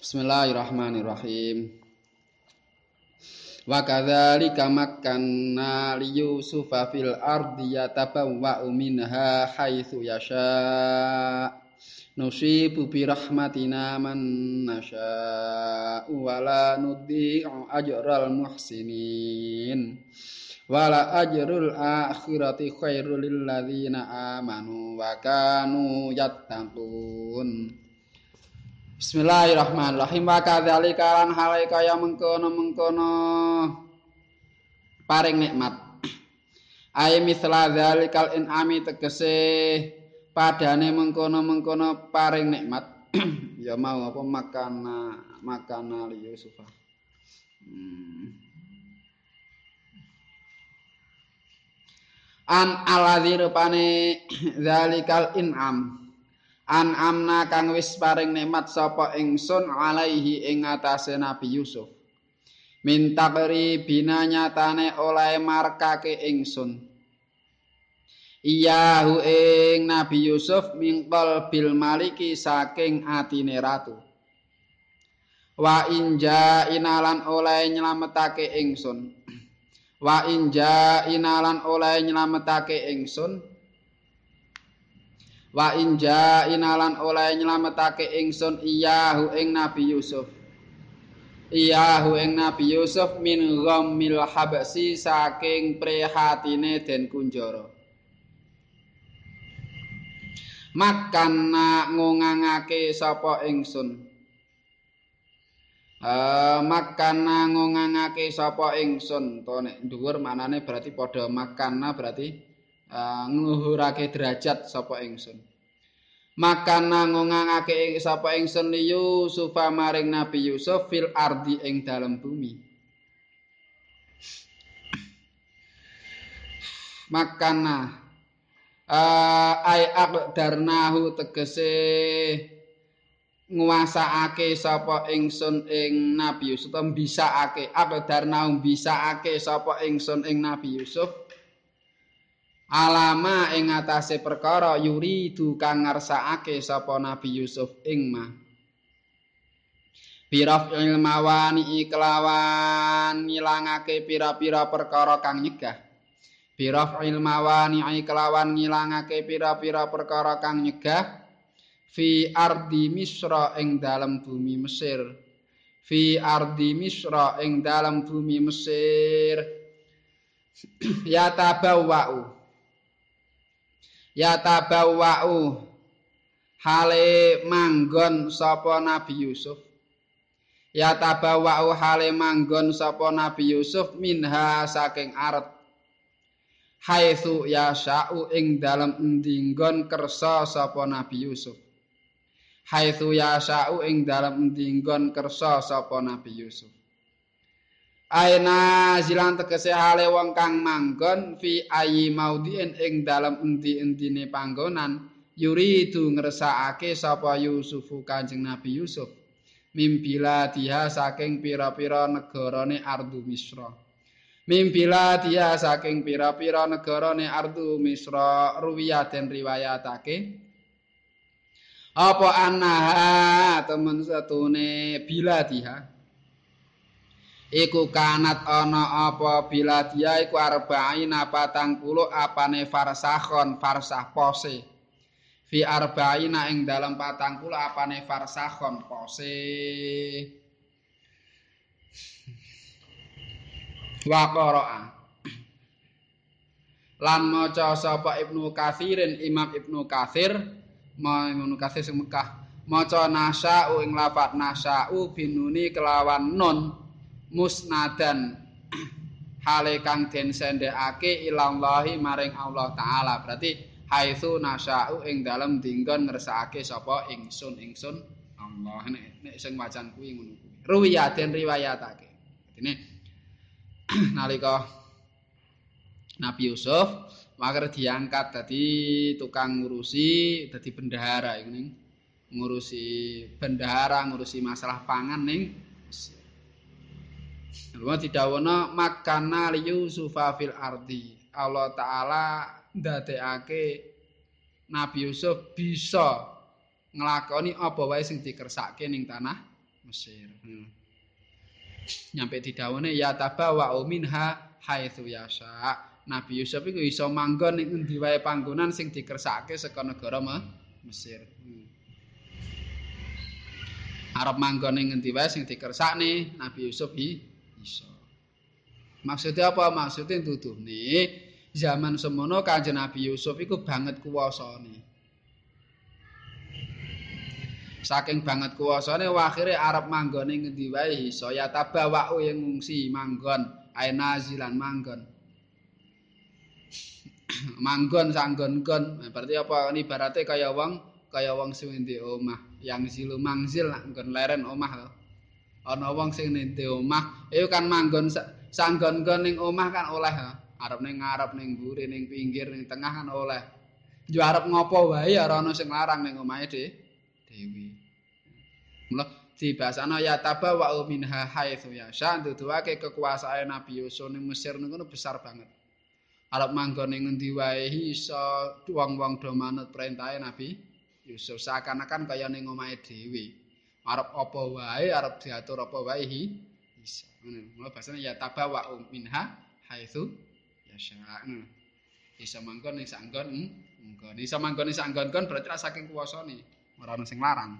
Bismillahirrahmanirrahim. Wa kadzalika makkanna li Yusufa fil ardi yatabawwa'u minha haitsu yasha. Nusibu bi rahmatina man nasya'u wa la nudhi'u ajral muhsinin. Wala ajrul akhirati khairul lil ladzina amanu wa kanu yattaqun. Bismillahirrahmanirrahim. Wa kadzalika lan hale kaya mengkono-mengkono paring nikmat. Ay misla dzalikal in'ami tegese padane mengkono-mengkono paring nikmat. Ya mau apa makana li Yusuf. An aladzir pane dzalikal in'am. An amna kang wis paring nikmat sapa ingsun alaihi ing atase Nabi Yusuf. Minta beri bina nyatane oleh markake ingsun. Iyahu ing Nabi Yusuf mingkol bil maliki saking atine ratu. Wa inja inalan oleh nyelametake ingsun. Wa inja inalan oleh nyelametake ingsun. Wa inja inalan oleh nyelametake ingsun iyahu ing Nabi Yusuf. Iyahu ing Nabi Yusuf min ghammil habsi saking prihatine den kunjara. Makana ngongangake sapa ingsun. Makana ngongangake sapa ingsun. To nek dhuwur manane berarti padha makana berarti ngluhurake derajat sapa ingsun. Makana ngongangake sapa ingsun li Yusuf maring Nabi Yusuf fil ardi ing dalem bumi. Makana ai aqdarnahu tegese nguwasaake sapa ingsun ing Nabi Yusuf mbisaake aqdarnahu mbisaake sapa ingsun ing Nabi Yusuf alama ing atase perkara yuridu kang ngersakake sapa Nabi Yusuf ing ma biraf ilmawani iklawan ngilangake pira-pira perkara kang nyegah biraf ilmawani iklawan ngilangake pira-pira perkara kang nyegah fi ardi misra ing dalem bumi Mesir fi ardi misra ing dalem bumi Mesir yatabawwa'u yatabawwa'u hale manggon sapa Nabi Yusuf yatabawwa'u hale manggon sapa Nabi Yusuf minha saking aret haitsu yasha'u ing dalem endi nggon kersa sapa Nabi Yusuf haitsu yasha'u ing dalem endi nggon kersa sapa Nabi Yusuf aina zilan tegese hale wong kang manggon fi ayi maudin ing dalem endi-endine panggonan yuridu ngresakake sapa Yusufu Kanjeng Nabi Yusuf mimbila dia saking pira-pira negarane ardu misra mimbila dia saking pira-pira negarane ardu misra ruwiya den riwayatake apa anaha temen setune bila dia iku kanat ana apa bila dia iku arba'ina patang puluh apane farsakhon farsah pose fi arba'ina ing dalam patang puluh apane farsakhon pose wa qara'a lan maca sapa Ibnu Katsirin Imam Ibnu Katsir Ibnu Katsir sing Mekah maca nasa'u ing lafat nasa'u binuni kelawan nun musnadan hale kang den sendhekake ilallahi maring Allah taala berarti haitsu nasya'u ing dalem dinggon ngresakake sapa ingsun Allah nek sing wacan kuwi ngono kuwi ruwiya den riwayatake dene nalika Nabi Yusuf mager diangkat dadi tukang ngurusi dadi bendahara ning ngurusi bendahara ngurusi masalah pangan ning Allah didhawuhna makana li Yusufa fil ardi. Allah taala ndadekake Nabi Yusuf bisa nglakoni apa wae sing dikersakake ning tanah Mesir. Nyampe di dawane ya tabawa'u minha haitsu yasha. Nabi Yusuf iku iso manggon ing endi wae panggonan sing dikersakake saka negara Mesir. Arep manggon ing endi wae sing dikersakne Nabi Yusuf iso. Maksudnya apa? Maksudnya tuduhne zaman semono Kanjeng Nabi Yusuf iku banget kuwasane. Saking banget kuwasane akhire arep manggon ing endi wae iso ya tabawa yang ngungsi manggon aina zilan manggon. Manggon sanggon-gon berarti apa ini ibaratnya kaya wong sing ning omah yang silu mangsil nak nggon leren omah lho ana wong sing ning omah iku kan manggon sanggon-gon ning omah kan oleh arep ning ngarep ning mburi ning pinggir ning tengah kan oleh yo arep ngopo wae ora ana sing larang ning omahe dewi mula dibasana ya tabawa minha haitsu yasha duduake kekuasaan Nabi Yusuf ning Mesir niku besar banget. Arab manggon ing ngendi wae iso wong-wong do manut perintahe Nabi Yusuf seakan-akan kaya ning omahe dhewe. Arab apa wae, arab diatur apa wae iso. Ngono basane ya tabawa minha haitsu yasha. Iso manggon ning sanggon, nggone iso manggon ning sanggon-gon berarti saking kuwasane, ora ana sing larang.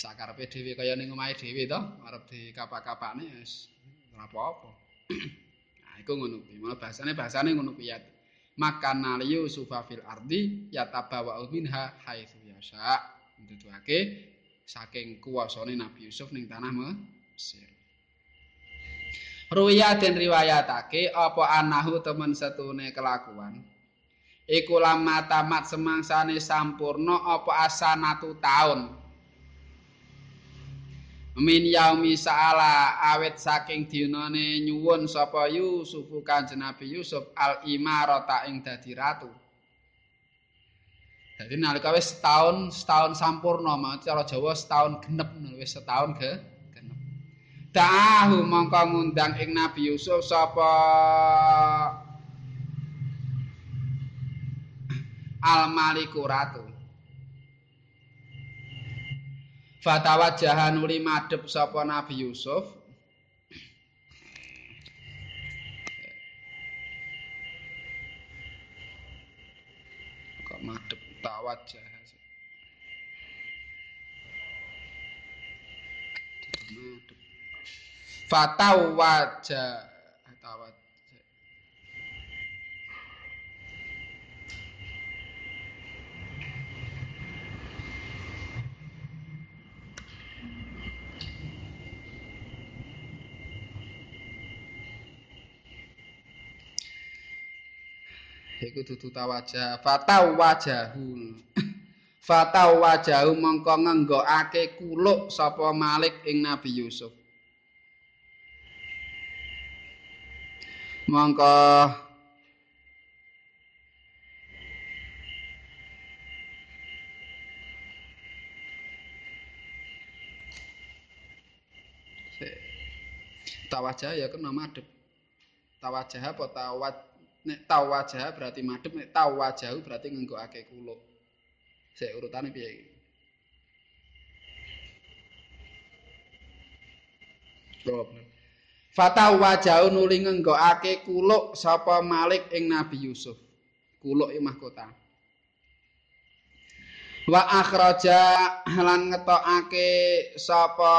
Sakarepe dhewe kaya ning omahe dhewe to, arep dikapak-kapakne wis ora apa-apa. Iku ngono kuwi, malah bahasane ngono kuwi. Makana Yusuf fil ardi yatabawa minha haitsu yasha. Dituduhake saking kuwasane Nabi Yusuf ning tanah Mesir. Ruya den riwayatake apa anahu temen setune kelakuan. Iku lama tamat semangsane sampurna apa asanatu taun. Min yaumi sa'ala awet saking dinane nyuwun sapa Yusuf Kanjeng Nabi Yusuf al-imarata ing dadi ratu. Dadi nalika wis setahun sampurna, cara Jawa setahun genep, wis setahun genep. Ta'ahu mongko ngundang ing Nabi Yusuf sapa al-maliku ratu. Fatawat jahan uli madep sapa Nabi Yusuf kok madep tawat jahan madep fatawat jahan tawat iku dudu tawajah fatawajahu mongko ngenggokake kuluk sapa Malik ing Nabi Yusuf mongko tawajah ya kena madhep tawajah apa tawajah nek tawajah berarti madhep, nek tawajah berarti ngenggokake kuluk. Sik urutane piye iki? Problem. Fatawajah nuli ngenggokake kuluk sapa Malik ing Nabi Yusuf. Kuluk iki mahkota. Wa akhraja lan ngetokake sapa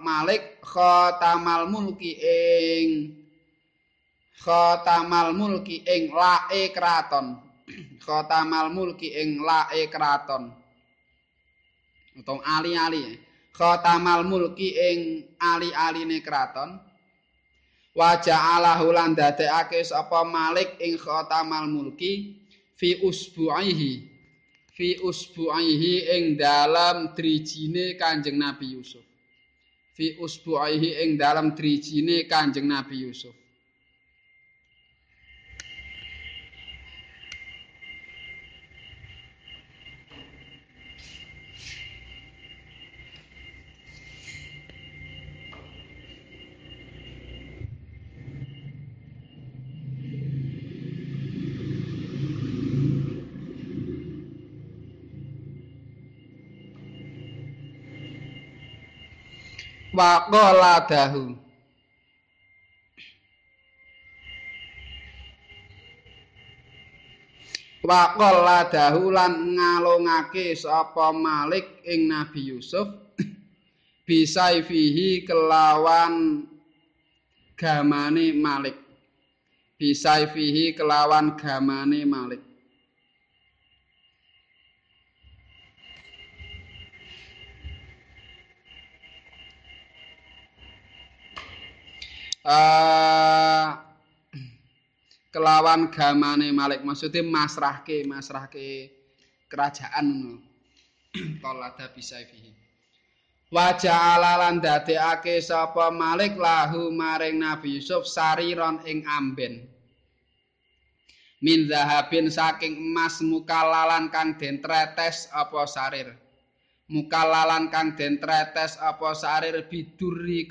Malik khatamal mulki ing khatamal mulki ing lae kraton. Khatamal mulki ing lae kraton. Utang ali-ali. Khatamal mulki ing ali-aline kraton. Waja'alahu lan dadekake sapa Malik ing khatamal mulki fi usbu'ihi ing dalam drijine Kanjeng Nabi Yusuf. Fi usbu'ihi ing dalam drijine Kanjeng Nabi Yusuf. wa qala dahu. Wa qala dahu lan ngalungake sapa Malik ing Nabi Yusuf bisaifihi kelawan gamane Malik. Bisaifihi kelawan gamane Malik. Kelawan gamane Malik maksudnya masrahke kerajaan tolada bisaifihi wajah alalan dadekake sapa Malik lahu maring Nabi Yusuf sariron ing amben min zahabin saking emas mukalalan kang den tretes apa sarir mukalalan kang den tretes apa sarir biduri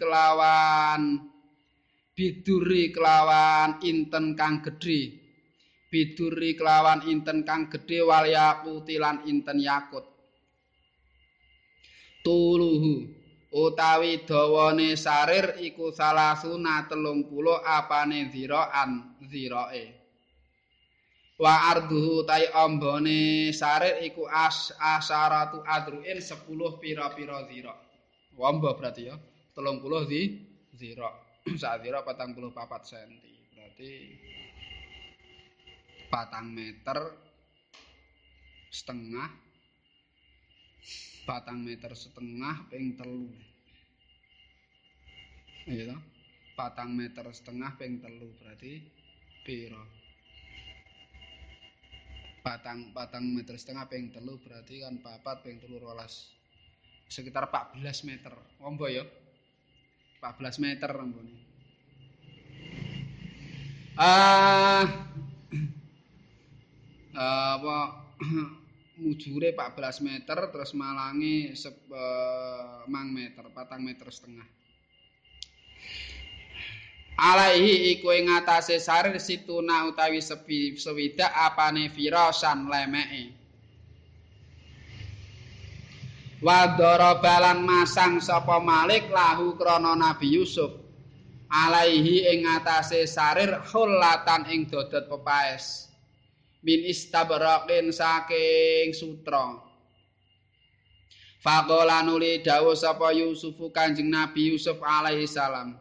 kelawan inten kang gedhe wal yaquti lan inten yakut tuluhu utawi dawane sarir iku salasuna 30 apane ziraan wa arduhu tai ambane sarir iku asharatu adruin 10 pira-pira zira wamba berarti ya 30 zira sadira 44 senti berarti 4 meter setengah ping telu ya 4 meter setengah ping telu berarti piro 4 meter setengah ping telu berarti kan 4 ping telu 12 sekitar 14 meter ombo ya 14 meter rambone. Mujure 14 meter terus malangi mang meter, 4 meter setengah. Alaihi iku ing atase sarir situna utawi sewidak apane virasan lemeke. Wa dorobalan masang sapa Malik lahu krana Nabi Yusuf alaihi ing atase sarir hulatan ing dodot pepaes min istabraqin saking sutra faqala nuli dawuh sapa Yusuf kanjeng Nabi Yusuf alaihi salam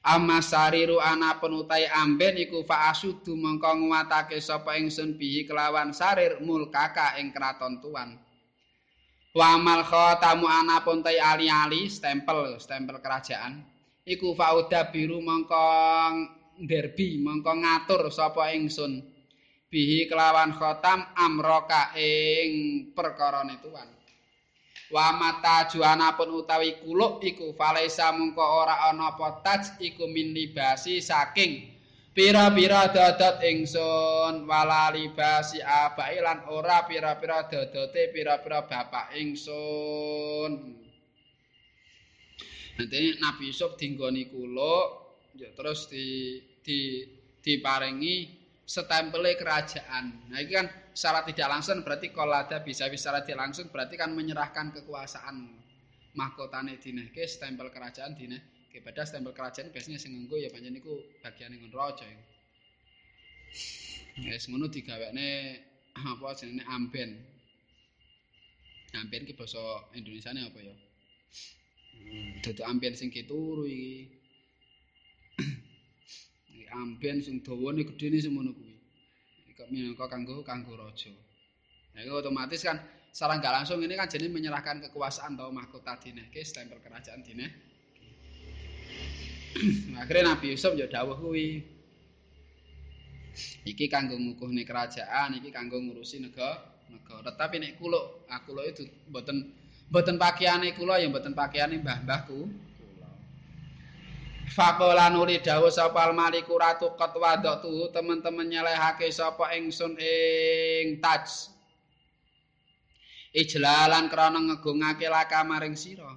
amma sariru ana penutai amben iku faasudu mengko nguwatake sapa ingsun bihi kelawan sarir mulkaka ing kraton tuan wamal khotamu anapun tai ali-ali stempel kerajaan iku fauda biru mongkong derbi mongkong ngatur sapa ingsun bihi kelawan khotam amroka ing perkorone tuan wamata juanapun utawi kuluk iku falaisa mongko ora ana apa taj iku min libasi saking pira-pira dodot ingsun wala libasi abai lan ora pira-pira dodote pira-pira bapak ingsun. Nanti Nabi Yusuf dinggoni kulo ya terus diparingi setempele kerajaan. Nah ini kan secara tidak langsung berarti kolada bisa secara tidak langsung berarti kan menyerahkan kekuasaan mahkotane dinehke stempel kerajaan dineh. Kepada stempel kerajaan biasanya sing nganggo ya pancen niku bagian ngon raja ya. Wis ngono digawekne apa jenenge amben. Amben ki basa Indonesiane apa ya? Dadi amben sing keturu iki. Iki amben sing dawane gedene semono kuwi. Iki minangka kanggo raja. Nah itu otomatis kan secara enggak langsung ini kan jenenge menyerahkan kekuasaan atau mahkota dinehke stempel kerajaan dineh. Akhirnya Nabi Yusuf ya dawuh kuwi. Iki kanggo ngukuhne kerajaan, iki kanggo ngurusi negara. Tapi nek kula, kula itu mboten pakaiane kula ya mboten pakaiane mbah-mbahku. Faqala nuli dawuh sapa al-maliku ratu qad wadatu teman-teman nyelehake sapa ingsun ing taj. Ijlalan krana ngegungake laka maring sira.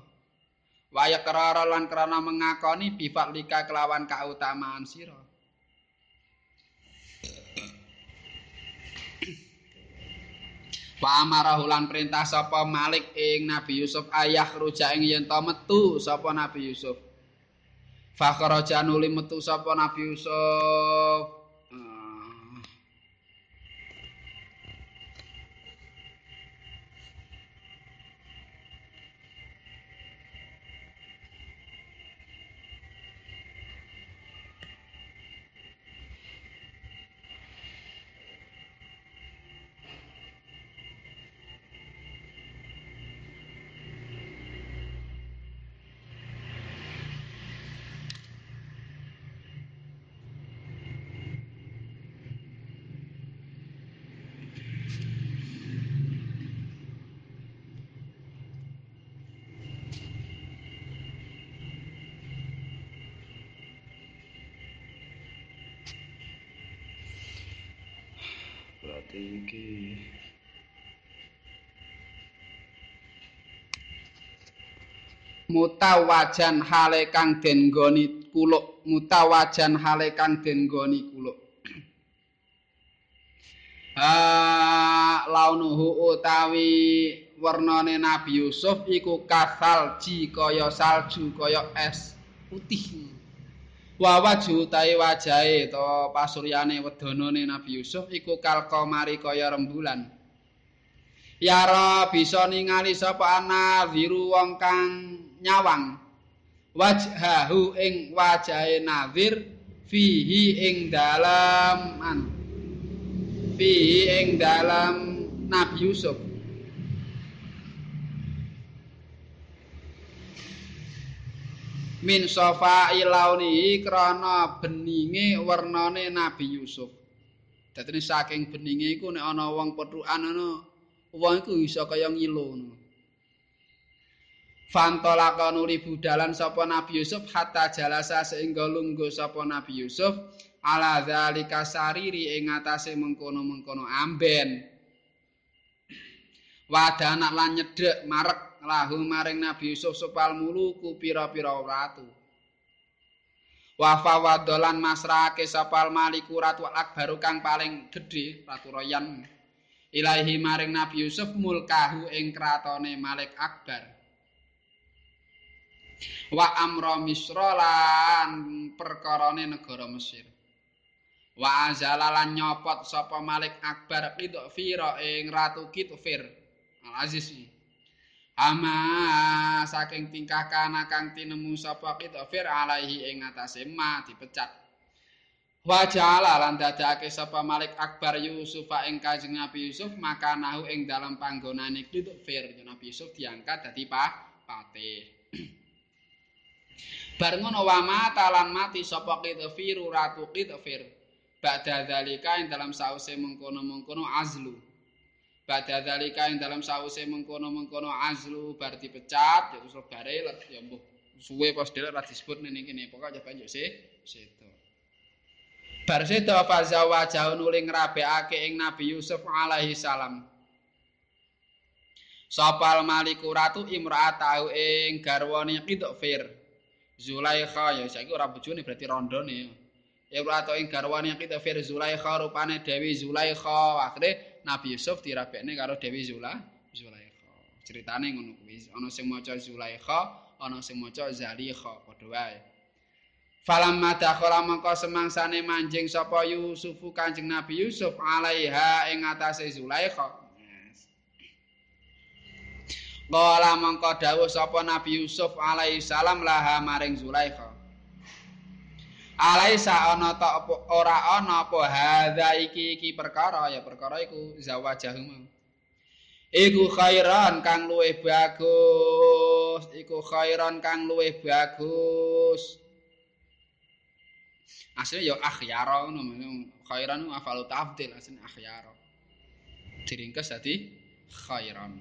Waya kerara lan kerana mengakoni bifak lika kelawan keutamaan sira. Pamarahulan perintah sapa Malik ing Nabi Yusuf ayah ruja ing yen to metu sapa Nabi Yusuf. Fakharaja nuli metu sapa Nabi Yusuf. Tinggi mutawajan hale kang den nggoni kuluk mutawajan hale kang den nggoni kuluk launuhu utawi wernane Nabi Yusuf iku kasalji kaya salju kaya es putih. Wawaju ta'i wajahe to pasuryane wedanane Nabi Yusuf iku kalka mari kaya rembulan. Yara bisa ningali sapa anadziru wong kang nyawang. Wajhahu ing wajahe nadzir fihi ing dalem an. Fihi ing dalem Nabi Yusuf. Min safai launi krana beninge wernane Nabi Yusuf. Dadi saking beninge iku nek ana wong pethukan ana wong iku iso kaya ngilo ngono. Fantolaka nuri budalan sapa Nabi Yusuf hatta jalasa sehingga lungguh sapa Nabi Yusuf ala zalika sariri ing atase mengkono-mengkono amben. Wadana lan nyedhek marek lahum maring Nabi Yusuf supal muluku pira-pira ratu. Wafa wadolan masrake sapal maliku ratu akbaru kang paling gedhe ratu royan. Ilahi maring Nabi Yusuf mulkahu ing kratone Malik Akbar. Wa amra misra lan perkarane negara Mesir. Wa azalalan nyopot sapa Malik Akbar Qitfira ing ratu Qitfir Al-Aziz. Ama saking tingkah kana kang tinemu sapa Qitfir alaihi ing atase ma dipecat. Wajala lan dadake sapa Malik Akbar Yusuf ing Kanjeng Nabi Yusuf makanahu ing dalam panggonane Qitfir. Nabi Yusuf diangkat dadi patih. Bar ngono wa mata lan mati sapa Qitfir ratu Qitfir. Ba'da zalika ing dalam sause mengkono-mengkono azlu. Badha dalika ing dalam sause mengkono-mengkono azlu bar dipecat ya wis bare let ya mbuh suwe pas dhewe ra disebut ning kene pokoke aja banjur seto. Bar seto fa zawajaun uli ngrabekake ing Nabi Yusuf alaihi salam. Sapal maliku ratu imra'atahu ing garwane Qitfir. Zulaikha ya saiki ora bojone berarti rondone. Imra'atahu ing garwane Qitfir Zulaikha rupane Dewi Zulaikha akhire Nabi Yusuf dirabekne karo Dewi Zulaikha. Ceritane ngono kuwi, ana sing maca Zulaikha, ana sing maca Zalikha, padha wae. Falamma dakhala mangka semangsane manjing sapa Yusufu Kanjeng Nabi Yusuf alaiha ing atase Zulaikha. Qala mangka dawuh sapa Nabi Yusuf alaihi salam laha maring Zulaikha. Alaisa ana ta ora ana apa hadza iki perkara ya perkara iku zawajahum. Iku khairan kang luwih bagus, iku khairan kang luwih bagus. Asline ya akhyara ngono, khairan wa afalu ta'dil asline akhyara. Diringkas dadi khairan.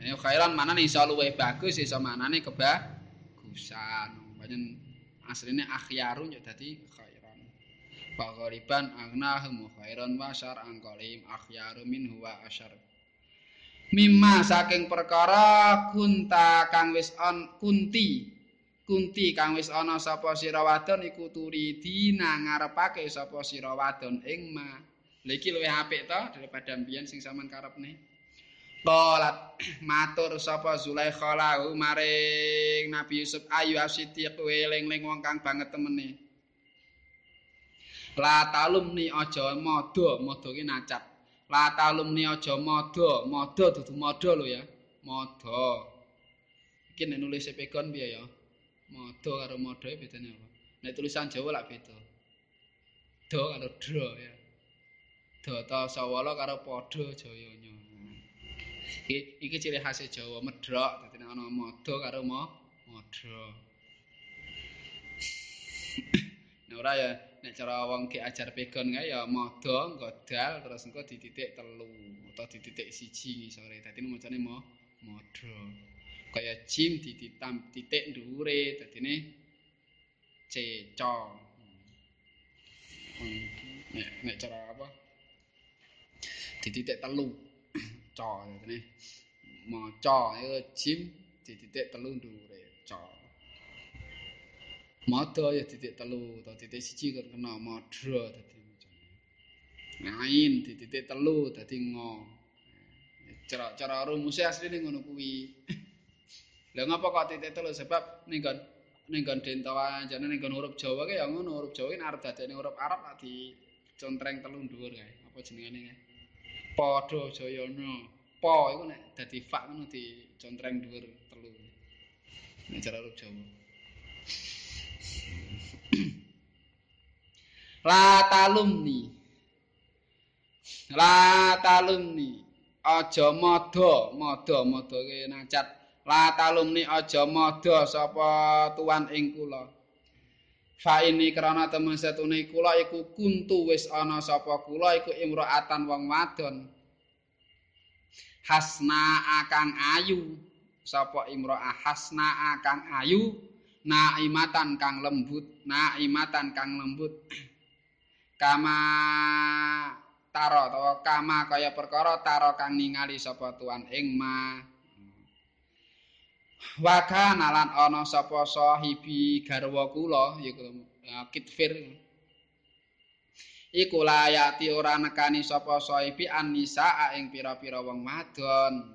Ya khairan manane iso luwih bagus, iso manane kebagusan. Pancen asline akhyaru yo dadi khairan. Bagoriban aghnahum khairan wa syar'an qalim akhyaru min huwa asyar. Mimma saking perkara kunti kang wis ana sapa sira wadon iku turidi nangarepake sapa sira wadon ing ma. Lha iki luwih apik ta daripada mbiyen sing sampean karepne. Qalat matur sapa Zulaikha lahu maring Nabi Yusuf ayu asitiq eling-eling wong kang banget temene. La talumni aja madha ki nacat. La talumni aja madha dudu madha lho ya. Madha. Iki nek nulis pegon piye ya? Madha karo madhae bedane apa? Nek tulisan Jawa lak beda. Do karo dro ya. Data sawala karo padha jayane. Iki ciri khas Jawa medrok dadi ana madha karo madha. Nek ora ya nek cara wong ki ajar pegon kae ya madha nggodal terus engko dititik 3 utawa dititik 1 ngisore. Dadi macane madha. Kaya jim dititam titik dhuwure dadine cecong. Nek cara apa? Dititik 3. Co ngene. Maca jim dititik 3 ndure co. Madha ya dititik 3 utawa titik 1 kan kena madha dadi macam. Ngain dititik 3 dadi ngo. Cara rumusé asline ngono kuwi. Lah ngapa kok titik 3 sebab ning nggon dentawan jane ning nggon huruf Jawa ki ya ngono huruf Jawa ki arep dadekne huruf Arab tak dicontreng 3 ndhuwur kae. Apa jenengane kae? Padha jayana. Pa iku nek dadi fa ngono dicontreng dhuwur 3. Nek cara huruf Jawa. La talumni. Aja madha ki nacat. La talumni aja madha sapa tuan ing kula. Fa ini karena temen setune kula iku kuntu wis ana sapa kula iku imro'atan wong wadon. Hasna akang ayu sapa imro'ah hasna akang ayu naimatan kang lembut kama taro utawa kama kaya perkara taro kang ningali sapa tuan ing ma. Wakana lan ana sapa sahibi garwa kula yaiku kitfir iku layati ora nekani sapa sahibi annisa ing pira-pira wong wadon.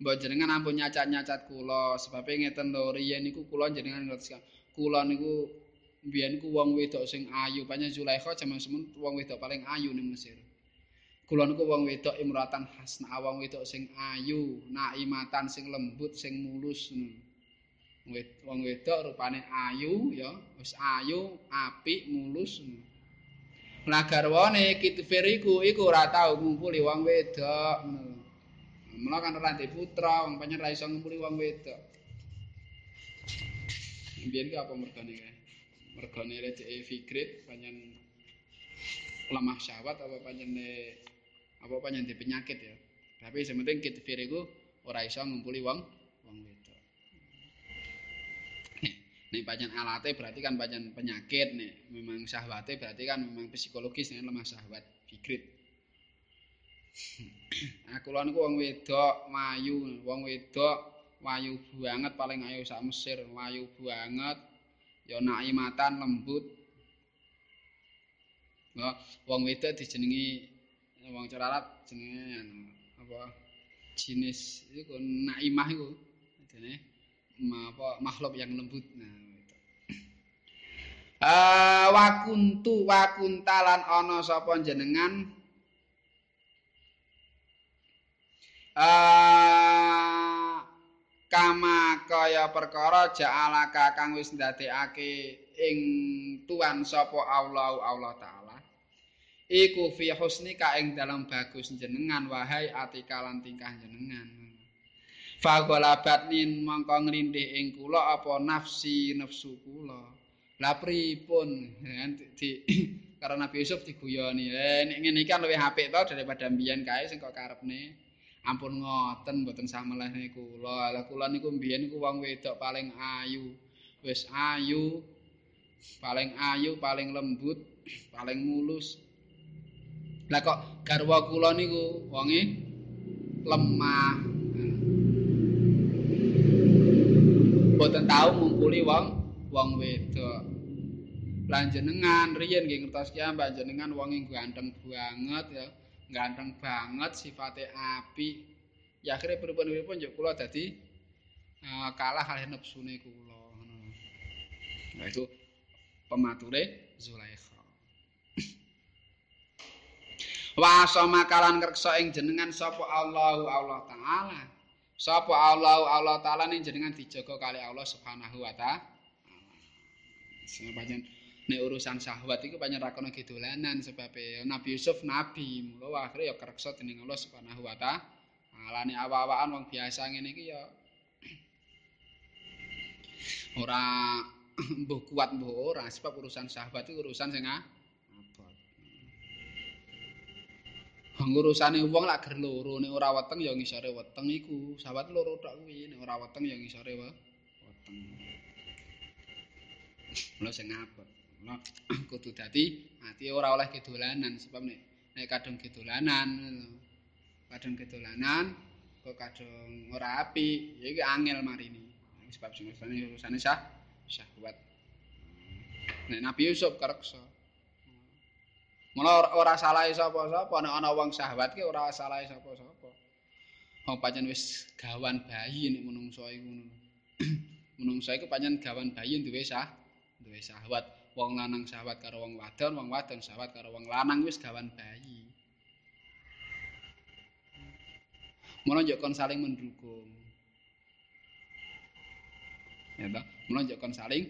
Mbok jenengan ampun nyacat-nyacat kula sebab ngeten lho riyen niku kula jenengan ngerti kula niku mbiyen ku wong wedok sing ayu panjenengan Zulaikha jaman semen wong wedok paling ayu ning Mesir. Kula niku wong wedok imratan hasna wong wedok sing ayu, naimatan sing lembut, sing mulus. Wong wedok rupane ayu ya, wis ayu, apik, mulus. Lah garwane Kitfir iku ora tau ngumpuli wong wedok. Mula kan ora ndek putra, wong panjenengan ra iso ngumpuli wong wedok. Mbiyen ki apa mergane kae? Mergane dheweke fikrit panjenengan lemah syahwat apa panjenengan penyakit ya. Tapi sing penting Kitfir iku ora iso ngumpuli wong wedok. Nek panjen alate berarti kan panjen penyakit nek memang syahwate berarti kan memang psikologis nek lemah syahwat fikrit. Aku lan iku wong wedok wayu, banget paling ayu sak Mesir, wayu banget ya naimatan lembut. Nah, wong wedok dijenengi wong cara Arab jenenge apa jenis iku naimah iku dene apa makhluk yang lembut. Nah wakuntalan ana sapa jenengan kama kaya perkara ja'alaka kang wis ndadekake ing tuan sapa Allah taala iku fi husnika ing dalam bagus jenengan wahai atika lan tingkah jenengan. Fa golabatnin mongko nglindhih ing kula apa nafsu kula. Lah pripun karena Nabi Yusuf diguyoni. Nek ngene iki kan luwih apik to daripada mbiyen kae sing kok karepne. Ampun ngoten mboten samelehne kula. Lah kula niku mbiyen iku wong wedok paling ayu. Wis ayu, paling lembut, paling mulus. Lah kok garwa kula niku wonge lemah. Mboten tau ngumpuli wong wedok. Lan jenengan riyen nggih ngertos ki panjenengan wong ing ganteng banget ya. ganteng banget, sifatnya api. Ya akhirnya pripun-pripun yo kula dadi kalah kalih nepsune kula ngono. Nah itu pemature Zulaikha. Wa sama kalan kersa ing jenengan sapa Allahu Allah taala. Sapa Allahu Allah taala ning jenengan dijaga kali Allah Subhanahu wa taala. Sing pancen nek urusan syahwat iku pancen ra kono gedolanan sebab Nabi Yusuf nabi, mulo akhire ya kersa dening Allah Subhanahu wa taala. Alane awak-awakan wong biasa ngene iki ya ora mbuh kuat mbuh ora sebab urusan sahabat itu urusan sing abot. Wong urusane wong lak ger loro nek ora weteng ya ngisore weteng iku. Sahabat loro tok kuwi nek ora weteng ya ngisore weteng. Lha sing abot. Lha kudu dadi ati ora oleh kedolanan sebab nek kadung kedolanan kadang kedolanan kok kadang ora api ya iki angel marini sebab sing urusane syahwat nek Nabi Yusuf kareksa mula ora salahe sapa-sapa nek ana wong syahwat ki ora salahe sapa-sapa wong pancen wis gawan bayi nek menungso iku ngono menungso iku pancen gawan bayi duwe syahwat wong lanang syahwat karo wong wadon syahwat karo wong lanang wis gawan bayi. Mula jokon saling mendukung, ya tak? Mula jokon saling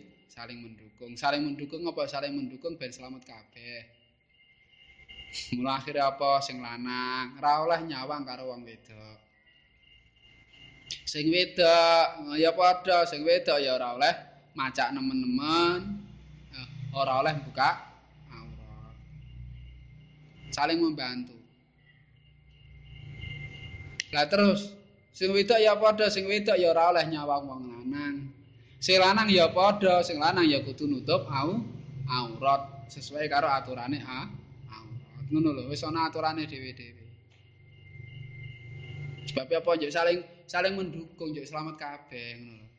mendukung apa saling mendukung ben selamat kabeh. Mula akhirnya apa sing lanang ra oleh nyawang karo wong wedok. Sing wedok ya padha, sing wedok ya ora oleh macak nemen-nemen, ora oleh buka aurat. Saling membantu. Lah terus sing wedok ya ora oleh nyawang wong lanang. Sing lanang ya padha, sing lanang ya kudu nutup aurat sesuai karo aturane aurat. Ngono lho, wis ana aturane dhewe-dhewe. Sebab apa yo saling mendukung yo selamat kabeh ngono lho.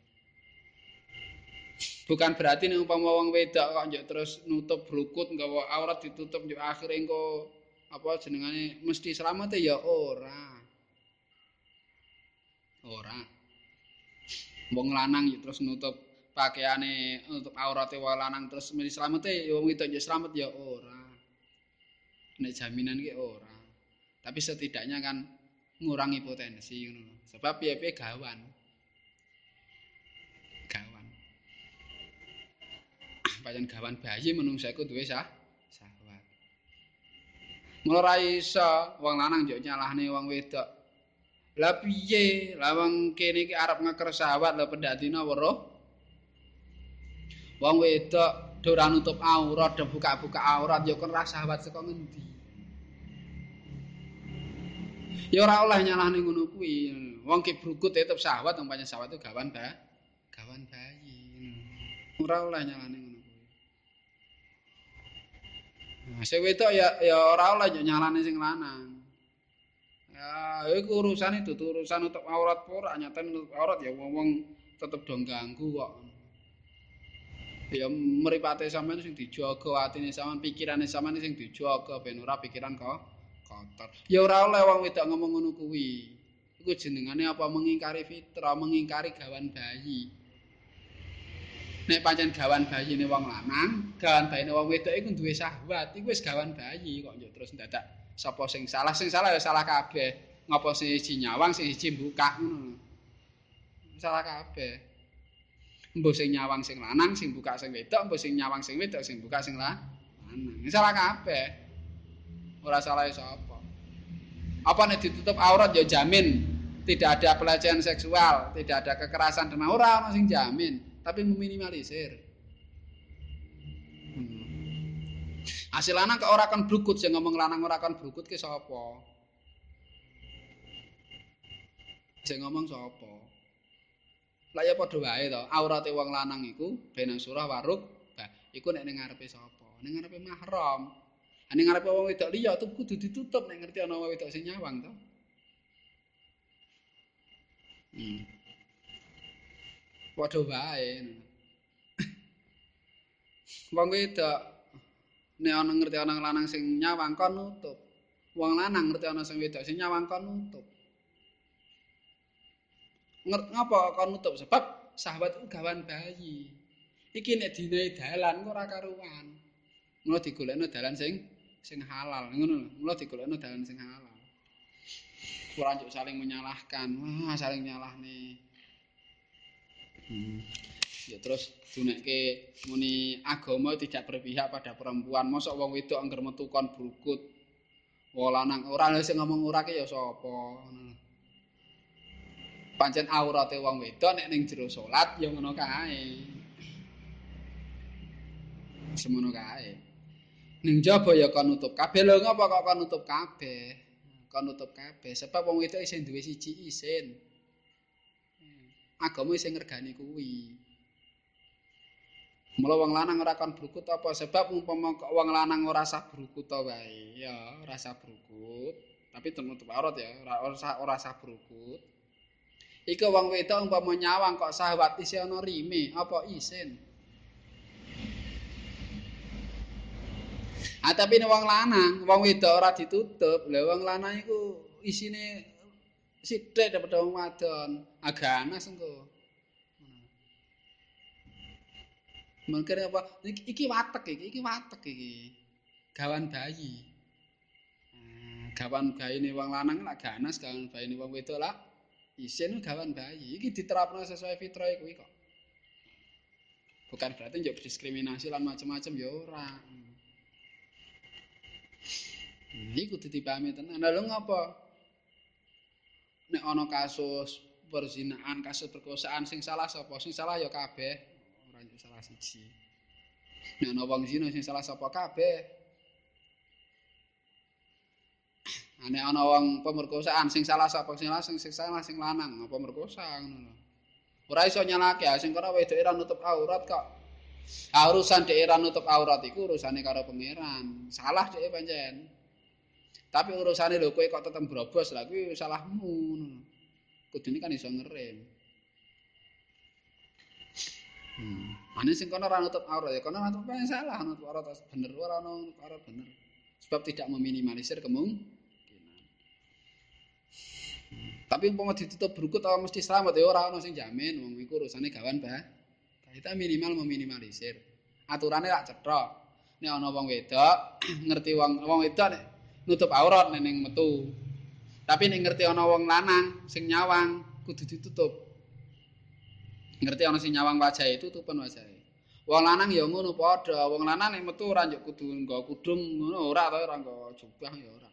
Bukan berarti nek umpama wong wedok kok yo terus nutup brukut nggawa aurat ditutup yo akhire engko apa jenengane mesti selamat ya ora. Ora. Wong lanang ya terus nutup pakaiane nutup aurate wong lanang terus mesti slamet ya wong wedok ya slamet ya ora. Nek jaminan ki ora. Tapi setidaknya kan ngurangi potensi ngono lho. Sebab piye-piye gawan. Gawan. Pancen gawan bayi menungso iku duwe syahwat. Mula ra iso wong lanang yo nyalahne wong wedok. Lah piye lawang kene iki arep ngeker syahwat lho pendatine weruh. Wong wedok do ora nutup aurat, do buka-buka aurat ya kon ra syahwat saka ngendi. Ya ora oleh nyalahne ngono kuwi. Wong ki brukut tetep syahwat umpamane syahwat itu gawan bayi. Ora oleh nyalahne ngono kuwi. Nah, sing wedok ya ora oleh nyalahne sing lanang. Ya, itu urusan itu urusan untuk aurat pura nyatain untuk aurat ya wong tetep dong ganggu kok. Ya meripate sampean sing dijaga atine sampean, pikirane sampean sing dijaga ben ora pikiran kok kotor. Ya ora oleh wong wedok ngomong ngono kuwi. Iku jenengane apa mengingkari fitrah, mengingkari gawan bayi. Nek pancen gawan bayine wong lanang, gawan bayine wong wedok iku duwe syahwat, iku wis gawan bayi kok yo terus dadak sapa sing salah ya salah kabeh. Ngopo sing siji nyawang, sing siji buka ngono. Salah kabeh. Mbok sing nyawang sing lanang, sing buka sing wedok, mbok sing nyawang sing wedok, sing buka sing lanang. Salah kabeh. Ora salah sapa. Apa nek ditutup aurat ya jamin tidak ada pelecehan seksual, tidak ada kekerasan dan ora ono sing jamin, tapi meminimalisir. Asih lanang kok ora kon brukut, sing ngomong lanang ora kon brukut ki sapa? Sing ngomong sapa? Lah ya padha wae to, aurate wong lanang iku ben surah waruk, bah, iku nek ning ngarepe sapa? Ning ngarepe mahram. Lah ning ngarepe wong wedok liya tuh kudu ditutup nek ngerti ana wong wedok sing nyawang to. Padha wae. Wong wedok nek ana ngerti ana lanang sing nyawang kon nutup. Wong lanang ngerti ana sing wedok sing nyawang kon nutup. Ngapa kon nutup? Sebab sahabat ku gawan bayi. Iki nek dinae dalan kok ora karuan. Mula digolekno dalan sing halal, ngono lho. Mula digolekno dalan sing halal. Ora njuk saling menyalahkan. Wah, saling nyalahne. Ya terus dunekke muni agama tidak berpihak pada perempuan. Mosok wong wedok angger metu kon brukut. Wong lanang ora sing ngomong ora ki ya sapa. Pancen aurate wong wedok nek ning jero salat ya ngono kae. Semono kae. Ning njaba ya kon nutup kabeh. Lho ngapa kok kon nutup kabeh? Kon nutup kabeh sebab wong wedok isih duwe siji isin. Agama isih ngregani kuwi. Mula wong lanang ora kon brukut apa sebab umpama wong lanang ora sah brukut ta wae ya ora sah brukut tapi nutup aurat ya ora sah brukut. Iki wong wedok umpama nyawang kok syahwat isih ana rime apa isin. Ah tapi nek wong lanang wong wedok ora ditutup lha wong lanang iku isine sithik daripada wong wadon agama sengko. Mengkere apa iki watek iki gawan bayi. Gawan bayi ne wong lanang lak ganas, gawan bayi ne wong wedok lak isin gawan bayi. Iki diterapno sesuai fitrah kuwi kok. Bukan berarti njuk diskriminasi lan macam-macam ya ora. Iki kudu dipahami tenan. Lha lho ngapa? Nek ana kasus perzinaan, kasus perkosaan sing salah sapa? Sing salah ya kabeh. Salah siji. Nek ana wong zina sing salah sapa kabeh. Nek ana wong pemerkosaan sing salah sapa sing lanang apa merkosa ngono lho. Ora iso nyalahke sing kono wedok ora nutup aurat kok. Urusan dhek ora nutup aurat iku urusane karo pangeran. Salah dhek pancen. Tapi urusane lho kowe kok tetep brobos lha kuwi salahmu ngono. Kudune kan iso ngerem. Ane sing kono ora nutup aurat ya kono nutup pancen salah nutup aurat bener ora ono aurat bener sebab tidak meminimalisir kemungkinan. Tapi umpama ditutup berukut awak mesti selamat ya ora ono sing jamin wong iku urusane gawan bah. Kita minimal meminimalisir. Aturane lak cetha. Nek ana wong wedok ngerti wong wedok nutup aurat ning metu. Tapi nek ngerti ana wong lanang sing nyawang kudu ditutup. Ngerti ana sing nyawang wajah itu tutupen wajahe. Wong lanang ya ngono padha, wong lanang nek metu ora njuk kudu nggo kudung ngono ora ta ora nggo jubah ya ora.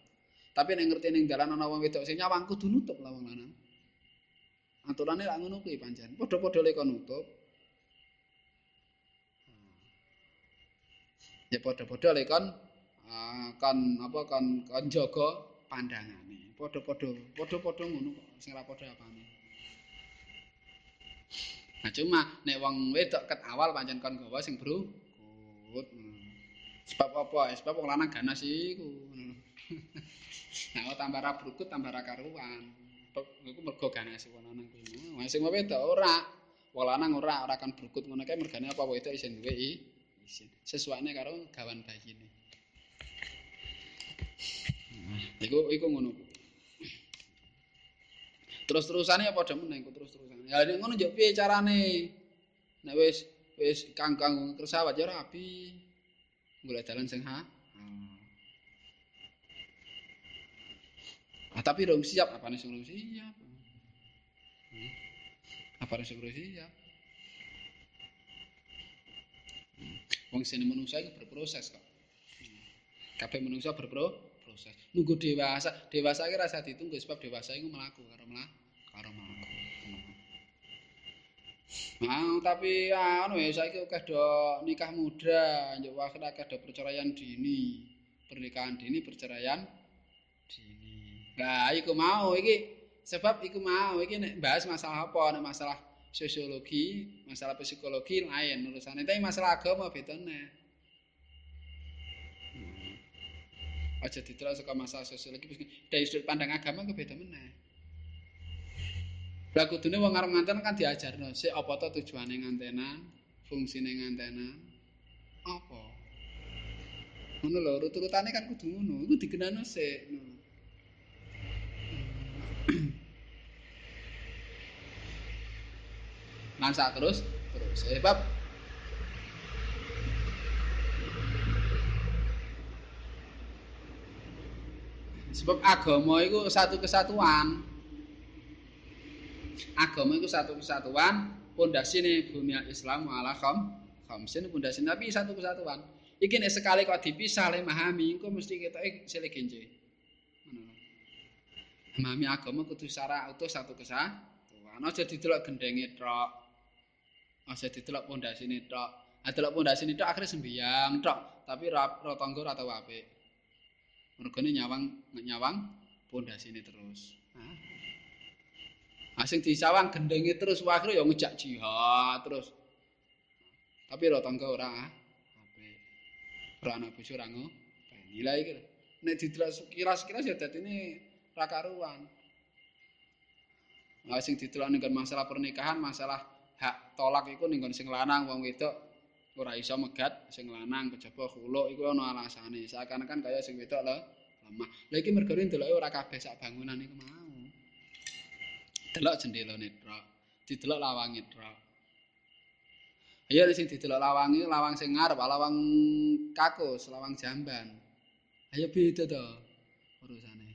Tapi nek ngerti ning dalan ana wong wedok sing nyawang kudu nutup lah wong lanang. Aturane lak ngono kuwi pancen. Padha-padha lek kon nutup. Ya padha-padha lek kon jaga pandangane. Padha-padha ngono kok sing ora padha apane. Nah cuma nek wong wedok ket awal pancen kon gawa sing brukut. Sebab apa? Sebab wong lanang ganas iku. Nah tambah ra brukut tambah ra karuan. Iku mergo ganas wong lanang kuwi. Sing wedok ora. Wong lanang ora kon brukut ngono kae mergane apa wedok isin duwe isin. Sesuane karo gawan bayine. Iku ngono. Terus-terusane apa demen engko terus-terusan. Ya nek ngono yo piye carane? Nek wis kang kersawat ya rapi. Golek dalan sing ha. Ah tapi rong siap apane sing rong siap. Apane sing rong siap. Wong sing menungsa iku berproses kok. Kabeh menungsa berproses. Nunggu dewasa iki rasa ditunggu sebab dewasa iku mlaku karo mlaku. Nah, tapi anu ya saiki akeh do nikah muda, njuk wae akeh do perceraian dini. Lah iku mau iki nek bahas masalah apa, nek masalah sosiologi, masalah psikologi lain urusane, tapi masalah agama bedane. Aja diterang saka masalah sosiologi dari sudut pandang agama ku beda meneh. Lah kudune wong arep nganten kan diajarno sik apa ta tujuane ngantenan, fungsine ngantenan apa. Ngono lho, urut-urutane kan kudu ngono, iku digenano sik. lan sak terus. Sebab agama itu satu kesatuan. Agama itu satu kesatuan, pondasine bumial Islam ala khamsin pondasine tapi satu kesatuan. Iki nek sekali kok dipisah le memahami, engko mesti ketoke silih genje. Ngono. Memahami agama kudu secara utuh satu kesatuan. Aja didelok gendenge tok. Aja didelok pondasine tok. Ah delok pondasine tok akhire sembayang tok, tapi ora tanggo ora tau apik. Mergane nyawang pondasine terus. Nah, sing disawang gendenge terus akhire ya ngejak jihad terus. Tapi ora tanggo ora apik. Ora ana busu ora ngopeni. Lah iki nek didelok kiras-kiras ya dadine ra karuan. Lah sing didelok ning masalah pernikahan, masalah hak tolak iku ning sing lanang wong wedok ora iso megat sing lanang kejaba khuluk iku ana alasane. Seakan-akan kaya sing wedok lemah. Lah iki mergo ndeloke ora kabeh sak bangunan iku mau. Delok jendelane tok, didelok lawange tok. Ayo sing didelok lawange, lawang sing ngarep, lawang kakus, lawang jamban. Ayo beda to urusane.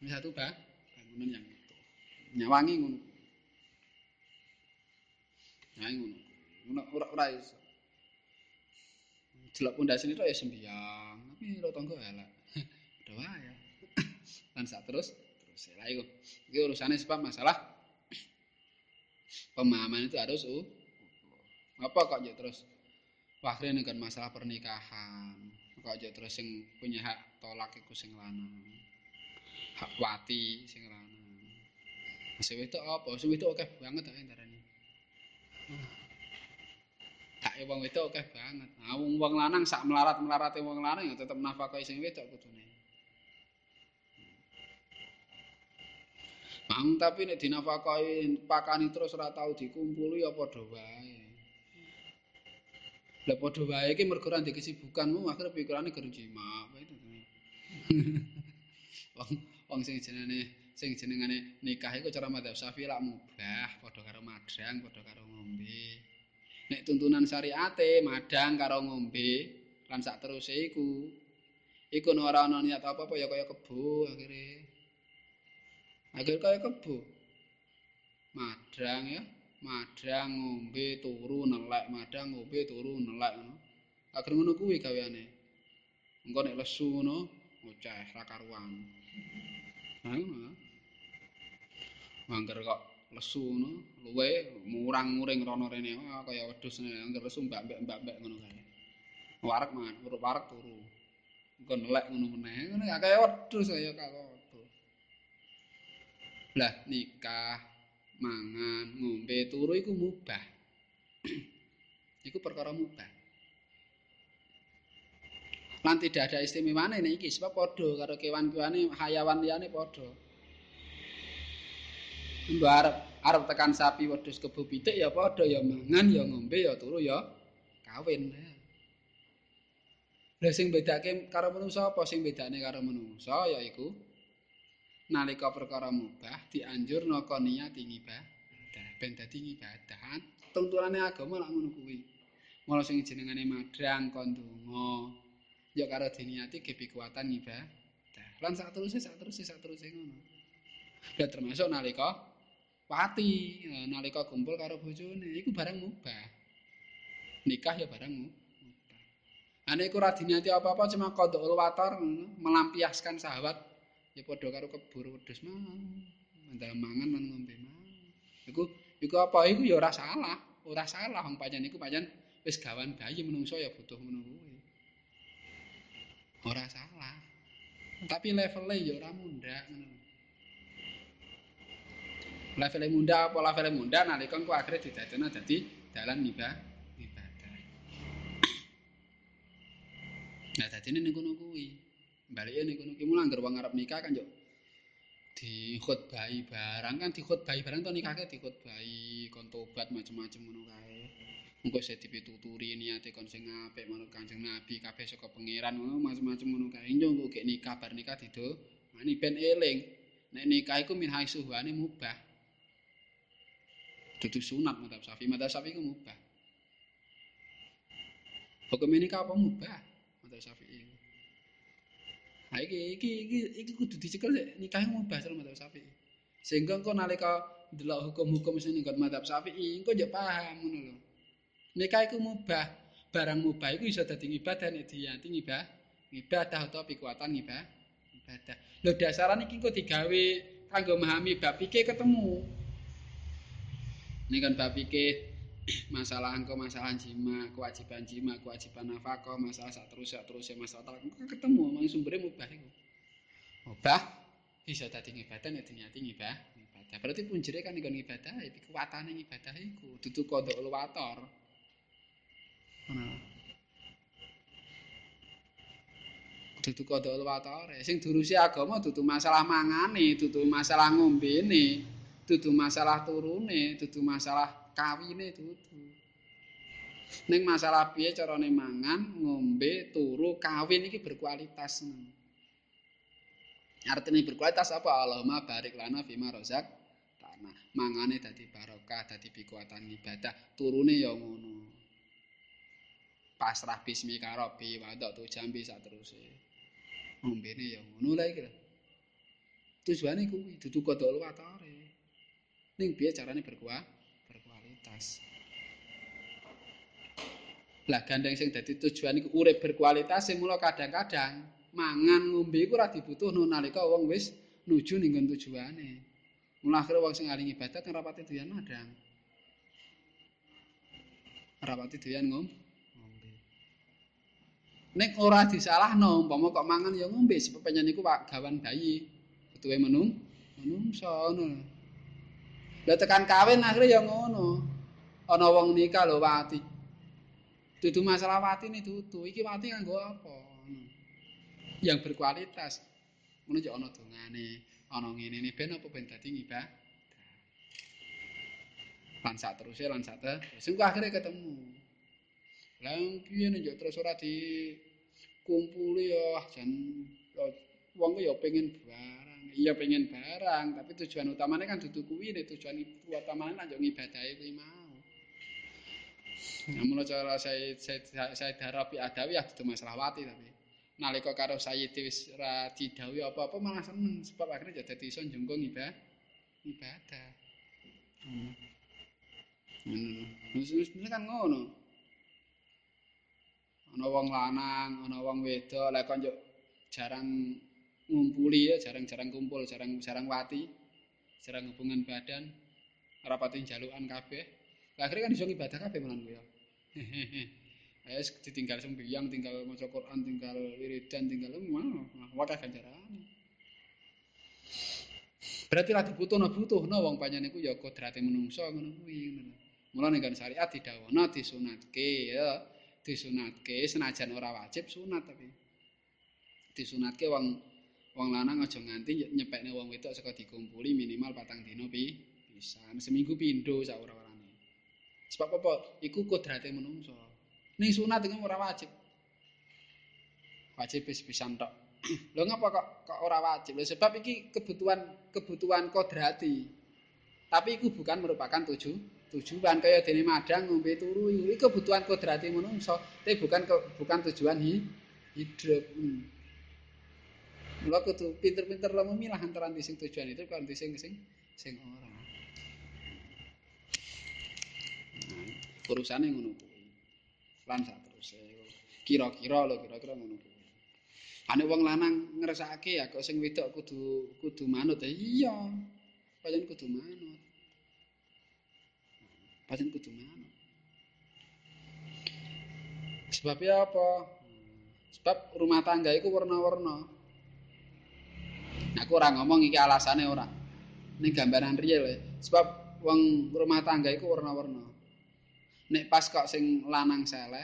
Ini satu bangunan yang itu. Nyawangi ngono. Nah ngono. Ngono ora iso. Delok pondasine tok ya sembayang, tapi ora tanggo elek. Padha wae. Lan sak terus elek iku. Iki urusane sebab masalah pemahaman itu harus apa kok ya terus akhire nek masalah pernikahan. Kok ya terus sing punya hak tolak iku sing lanang. Hak wati sing lanang. Sing wedok apa? Sing wedok akeh banget tak entarane. Wong wedok akeh banget. Nah, wong lanang sak melarat-melarate wong lanang ya tetep nafkahi sing wedok kudune. Mang tapi nek dinafkahi pakani terus ora tau dikumpuli ya padha wae. Lah padha wae iki mergo ora ndek kesibukanmu akhire pikirane guru jimak wae to. Wong sing jenengane nikah iku cara madzhab Syafi'i lak mubah, padha karo madang, padha karo ngombe. Nek tuntunan syariate madang karo ngombe lan sak teruse iku ora ana niat apa-apa ya kaya kebo akhire kaya kebo madang ya madang ngombe turu nelek madang ngombe turu nelek ngono akhire ngono kuwi gaweane engko nek lesu ngono ngoceh ra karuan ngono mangger kok lesu ngono luwe murang-muring rono rene kaya wedhus angger lesu mbak-mbak ngono kae warek mangan urut warek turu engko nelek ngono meneh ngono kaya wedhus kaya kok lah nikah mangan ngombe turu iku mubah iku perkara mubah lan tidak ada istimewaan nek iki sebab padha karo kewan-kewane hayawan liyane padha mbok arep tekan sapi wedhus kebo pitik ya padha ya mangan ya ngombe ya turu ya kawin. Lha sing bedake karo manungsa apa sing bedane karo manungsa ya iku nalika perkara mubah dianjurna kon niat ibadah ben dadi ibadah. Tuntunane agama lak ngono kuwi. Mula sing jenengane madang kon donga ya karo diniati ge kekuatan ibadah. Lan sak teruse ngono. Ya termasuk nalika pati nalika kumpul karo bojone iku barang mubah. Nikah ya barang mubah. Ane iku ora diniati apa-apa cuma qodhul watar melampiaskan sahabat ya padha karo keburu wedhus mau mandang mangan lan ngombe mau. Iku apa iku ya ora salah wong pancen wis gawan bayi menungso ya butuh ngono kuwi. Ora salah. Tapi levele ya ora mundhak ngono. Lafale munda nalika engko akhire didadekno dadi dalan ibadah. Nah, dadine ning kono kuwi. Balike ning kono iki mulang ngger wong arep nikah kan yo dikhutbahi barang to nikahke dikhutbahi kon tobat macam-macam ngono kae. Engko se dipituturi niate kon sing apik manut Kanjeng Nabi kabeh saka pangeran ngono macam-macam ngono kae. Yo engko gek nikah bar nikah dido mani ben eling. Nek nikah iku min haisuhane mubah. Dudu sunat madhab Syafi'i. Madhab Syafi'i itu mubah. Hukum ini apa mubah? Madhab Syafi'i. Nah, iki kudu dicekel nikah mubah salah madhab Syafi'i. Sehingga engko nalika ndelok hukum-hukum sing nggon madhab Syafi'i, engko yo paham ngono lho. Nikah iku mubah, barang mubah iku iso dadi ibadah nek diati ibadah utawa pikuatan ibadah. Lho dasarane iki engko digawe kanggo memahami bab fikih ketemu. Ini kan bab fikih masalah engko masalah jima, kewajiban nafkah, masalah sak terus masalah talak. Engko ketemu mang sumbere mubah iku. Mubah bisa dadi ibadah nek niati ibadah. Berarti punjere kan nggon ibadah, pikuwatane ibadah iku dudu kodok luwator. Ana. Dudu kodok luwatore. Sing durusi agama dudu masalah mangane, dudu masalah ngombene. Dudu masalah turune, dudu masalah kawine dudu. Ning masalah piye carane mangan, ngombe, turu, kawin iki berkualitas. Artine berkualitas apa? Allahumma barik lana fima rozak tanah. Mangane dadi barokah, dadi pikuatan ibadah, turune ya ngono. Pasrah bismi karobi, wadok tujambi sateruse. Ngombene ya ngono lha iki lho. Tujuane kuwi dudu kodol watare. Ning piye carane berkualitas. Lah gandeng sing dadi tujuan iku urip berkualitas sing mula kadang-kadang mangan ngombe iku ora dibutuhno nalika wong wis nuju ning nggon tujuane. Mula akhire wong sing aling ibadah kan rapati doyan madang. Rapati doyan ngombe. Nek ora disalahno umpama kok mangan ya ngombe sebab pancen niku gawan bayi, butuhe menungso ngono. Lah tekan kawin akhirnya ya ngono. Ana wong nikah lho wati. Dudu masalah wati ne dudu. Iki wati kanggo apa? Yang berkualitas. Ngono yo ana dongane, ana ngene-ngene ben apa ben dadi ibadah. Lan sak terus. Sing akhire ketemu. Lah piye nek yo terus ora dikumpuli yo jan wong ku yo pengen barang. Iya pengen barang, tapi tujuan utamanya kan duduk kuwi, tujuan utamanya lanjut ngibadahi kuwi mau. Namun cara saya darapi adawi ya itu masalah wati tapi. Nalika karo Sayyid wis ra didawi apa-apa malah seneng sebab akhirnya dadi iso njungkung ibadah. Wis kan ngono. Ana wong lanang, ana wong wedok, lek kok jarang ngumpuli ya, jarang-jarang kumpul, jarang wati, jarang hubungan badan, rapatin jalukan kabeh. Lah akhire kan iso ibadah kabeh menan kuwi ya. Ayo ditinggal sembahyang, tinggal maca Quran, tinggal wiridan, tinggal ngono, wadah ganjarane. Berarti lha dibutuhno wong panjenengan iku ya kodrate menungso ngono kuwi ngono. Mula nek kan syariat didhawuhna disunatke ya, disunatke senajan ora wajib sunat tapi disunatke wong lanang aja nganti nyepekne wong wedok saka dikumpuli minimal 4 dina pisan, seminggu pindho sak ora-orane. Sebab apa? Iku kodrate menungso. Ning sunat iki ora wajib. Wajib pisan tok. Lho ngapa kok ora wajib? Lho sebab iki kebutuhan kodrati. Tapi iku bukan merupakan tujuan kaya dene madang ngombe turu iki kebutuhan kodrati menungso, tapi bukan tujuan hidup. Mula kudu pinter-pinter lah memilah antara sing tujuan itu karo sing ora. Urusane ngono kuwi. Lan saterusé kira-kira ngono kuwi. Ane wong lanang ngresakake ya kok sing wedok kudu manut ya iya. Pancen kudu manut. Sebabnya apa? Sebab rumah tangga iku warna-warna. Aku ora ngomong iki alasane ora. Ning gambaran real. Sebab wong rumah tangga iku warna-warna. Nek pas kok sing lanang saleh,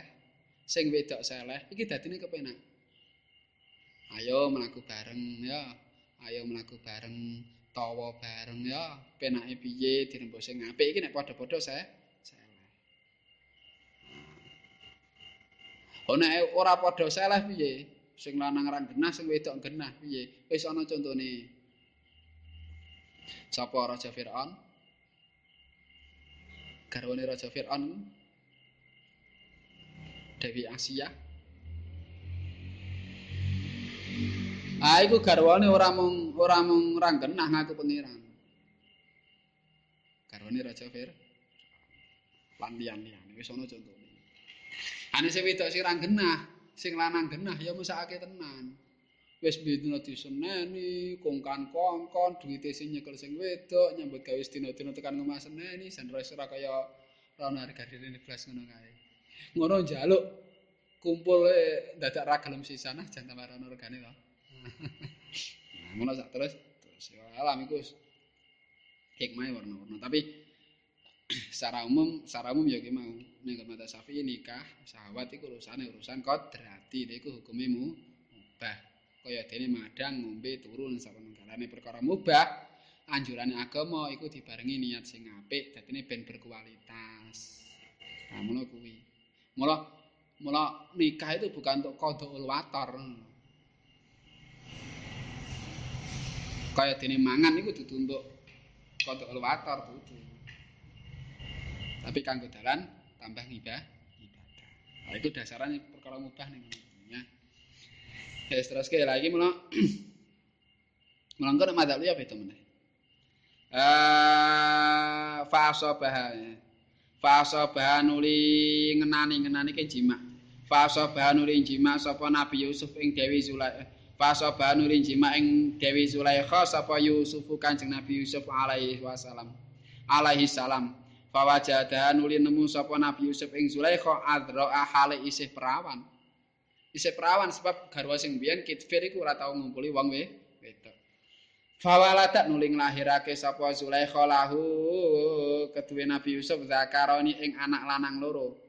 sing wedok saleh, iki dadine kepenak. Ayo mlaku bareng, tawa bareng ya. Penake piye dirembuk sing apik iki nek padha-padha saleh. Ono ora padha saleh piye? Sing lanang ra genah, sing wedok genah piye? Wis ana contone. Sapa Raja Firaun? garwane Raja Fir'aun Dewi Asia. Ah iku garwane ora mung rangken nah ngaku pengiran. Garwane Raja Fir'aun lan liyan-liyan wis ana contone. Ane sing wedok sing ranggenah, sing lanang genah ya mesake tenan. Wis bidina diseneni, kongkan-kongkon, duwite sing nyekel sing wedok, nyambut gawe dina-dina tekan omah seneni, jan ora kaya ana harga direne blas ngono kae. Ngono njaluk kumpul dadak ra gelem sisanah jan tambah ana regane to. Nah, ngono sak terus ya alam iku hikmah warna-warna. Tapi secara umum ya ki mau ning mata Syafi'i nikah, syahwat iku urusan qadrati, niku hukume mubah. Kaya dene madang ngombe turu lan sakmenakalane perkara mubah, anjurane agama iku dibarengi niat sing apik, dadine ben berkualitas. Nah, mula kuwi. Mula nikah itu bukan untuk qadhaul watar. Kaya dene mangan iku dudu untuk qadhaul watar dudu. Tapi kanggo dalan tambah ibadah. Nah, itu dasarane perkara mubah niku. Terus sekali lagi melanggar madzhab liya beda meneh. Fasobhanuli ngenani ke jima. Fasobhanuli jima sapa Nabi Yusuf ing Dewi Zulaikha. Fasobhanuli jima ing Dewi Zulaikha sapa Yusuf Kanjeng Nabi Yusuf alaihi salam. Fawajadhanuli nemu sapa Nabi Yusuf ing Zulaikha adra ahale isih perawan sebab garwa sing biyen kitfir iku ora tau ngumpuli wong wedok. Fawaladat nuling lahirake sapa Zulaikha lahu keduwe Nabi Yusuf zakaroni ing anak lanang loro.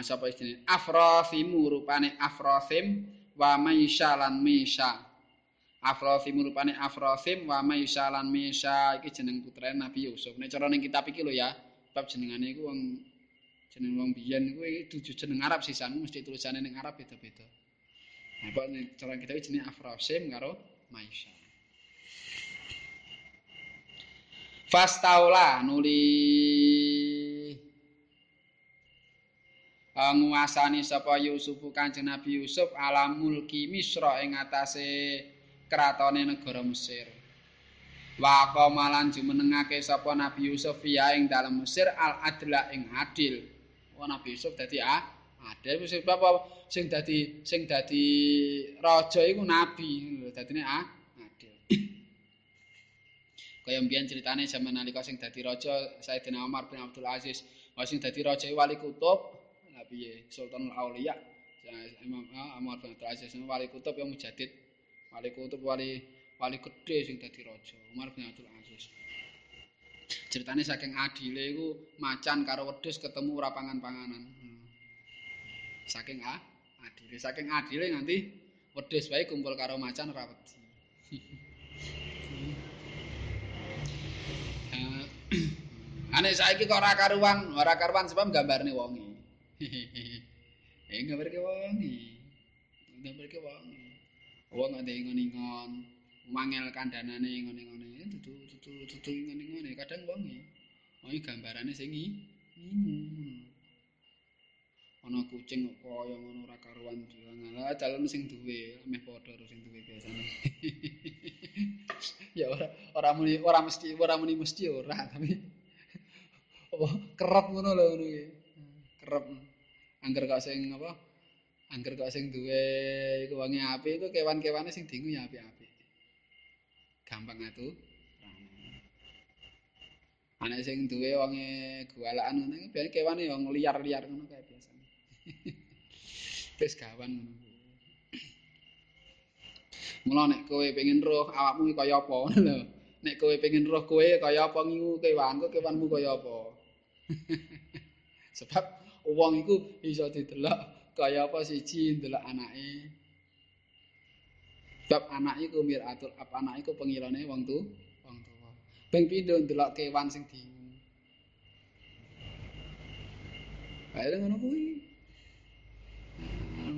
Sapa isine Afrasim rupane Afrasim wa Maisha lan Misha. Afrasim rupane Afrasim wa Maisha lan Misha iki jeneng putrane Nabi Yusuf. Nek cara ning kitab iki lho ya, bab jenengane iku wong jeneng wong biyen kuwi tujuh jeneng Arab sisanmu mesti tulisane ning Arab beda-beda. Nah, apa cara kita iki jenenge Afrasim karo Maisha. Fastaula nuli nguasani sapa Yusuf Kanjeng Nabi Yusuf alamul ki Misra ing atase kratone negara Mesir. Wa qamalan jumenengake sapa Nabi Yusuf ya ing dalem Mesir al adla ing adil. Nabi Yusuf dadi adil wis apa sing dadi raja iku nabi lho dadine adil. Kaya mbiyen critane zaman nalika sing dadi raja Sayyidina Umar bin Abdul Aziz, sing dadi raja wali kutub lha piye Sultanul Auliya Imam Umar bin Abdul Aziz wali kutub ya mujaddid wali kutub wali gede sing dadi raja Umar bin Abdul Aziz. Ceritane saking adile iku macan karo wedhus ketemu ora pangan-panganan. Saking adile, nganti wedhus wae kumpul karo macan ora wedi. Ane saiki kok ora karuan sebab gambarne wonge. Gambarke wonge. Wong ngene ngon-ngon, mangel kandhanane ngene-ngene. Dudu ngene-ngene kadang wonge. Wonge gambarane sing ngono. Ana kucing kok kaya ngono ora karuan diangalah dalem sing duwe meh padha karo sing duwe biasane. Ya ora mesti ora tapi apa kerep ngono lho ngono iki. Kerep. Angger kok sing duwe iku wonge apik iku kewan-kewane sing dingu ya apik-apik. Gampang atuh. Ana sing duwe wonge gualakan ngono iki biyen kewane ya liar-liar ngono kaya biasane. Wis gawan. Mula nek kowe pengin roh awakmu kaya apa ngono lho. Nek kowe pengin roh kowe kaya apa ngiku kewanmu kaya apa. Sebab wong iku iso didelok kaya apa siji ndelok anake. Sebab anake ku miratul ab anake ku pengirane wong tuwa. Beng pindho ndelok kewan sing dingu. Bae ngono kuwi.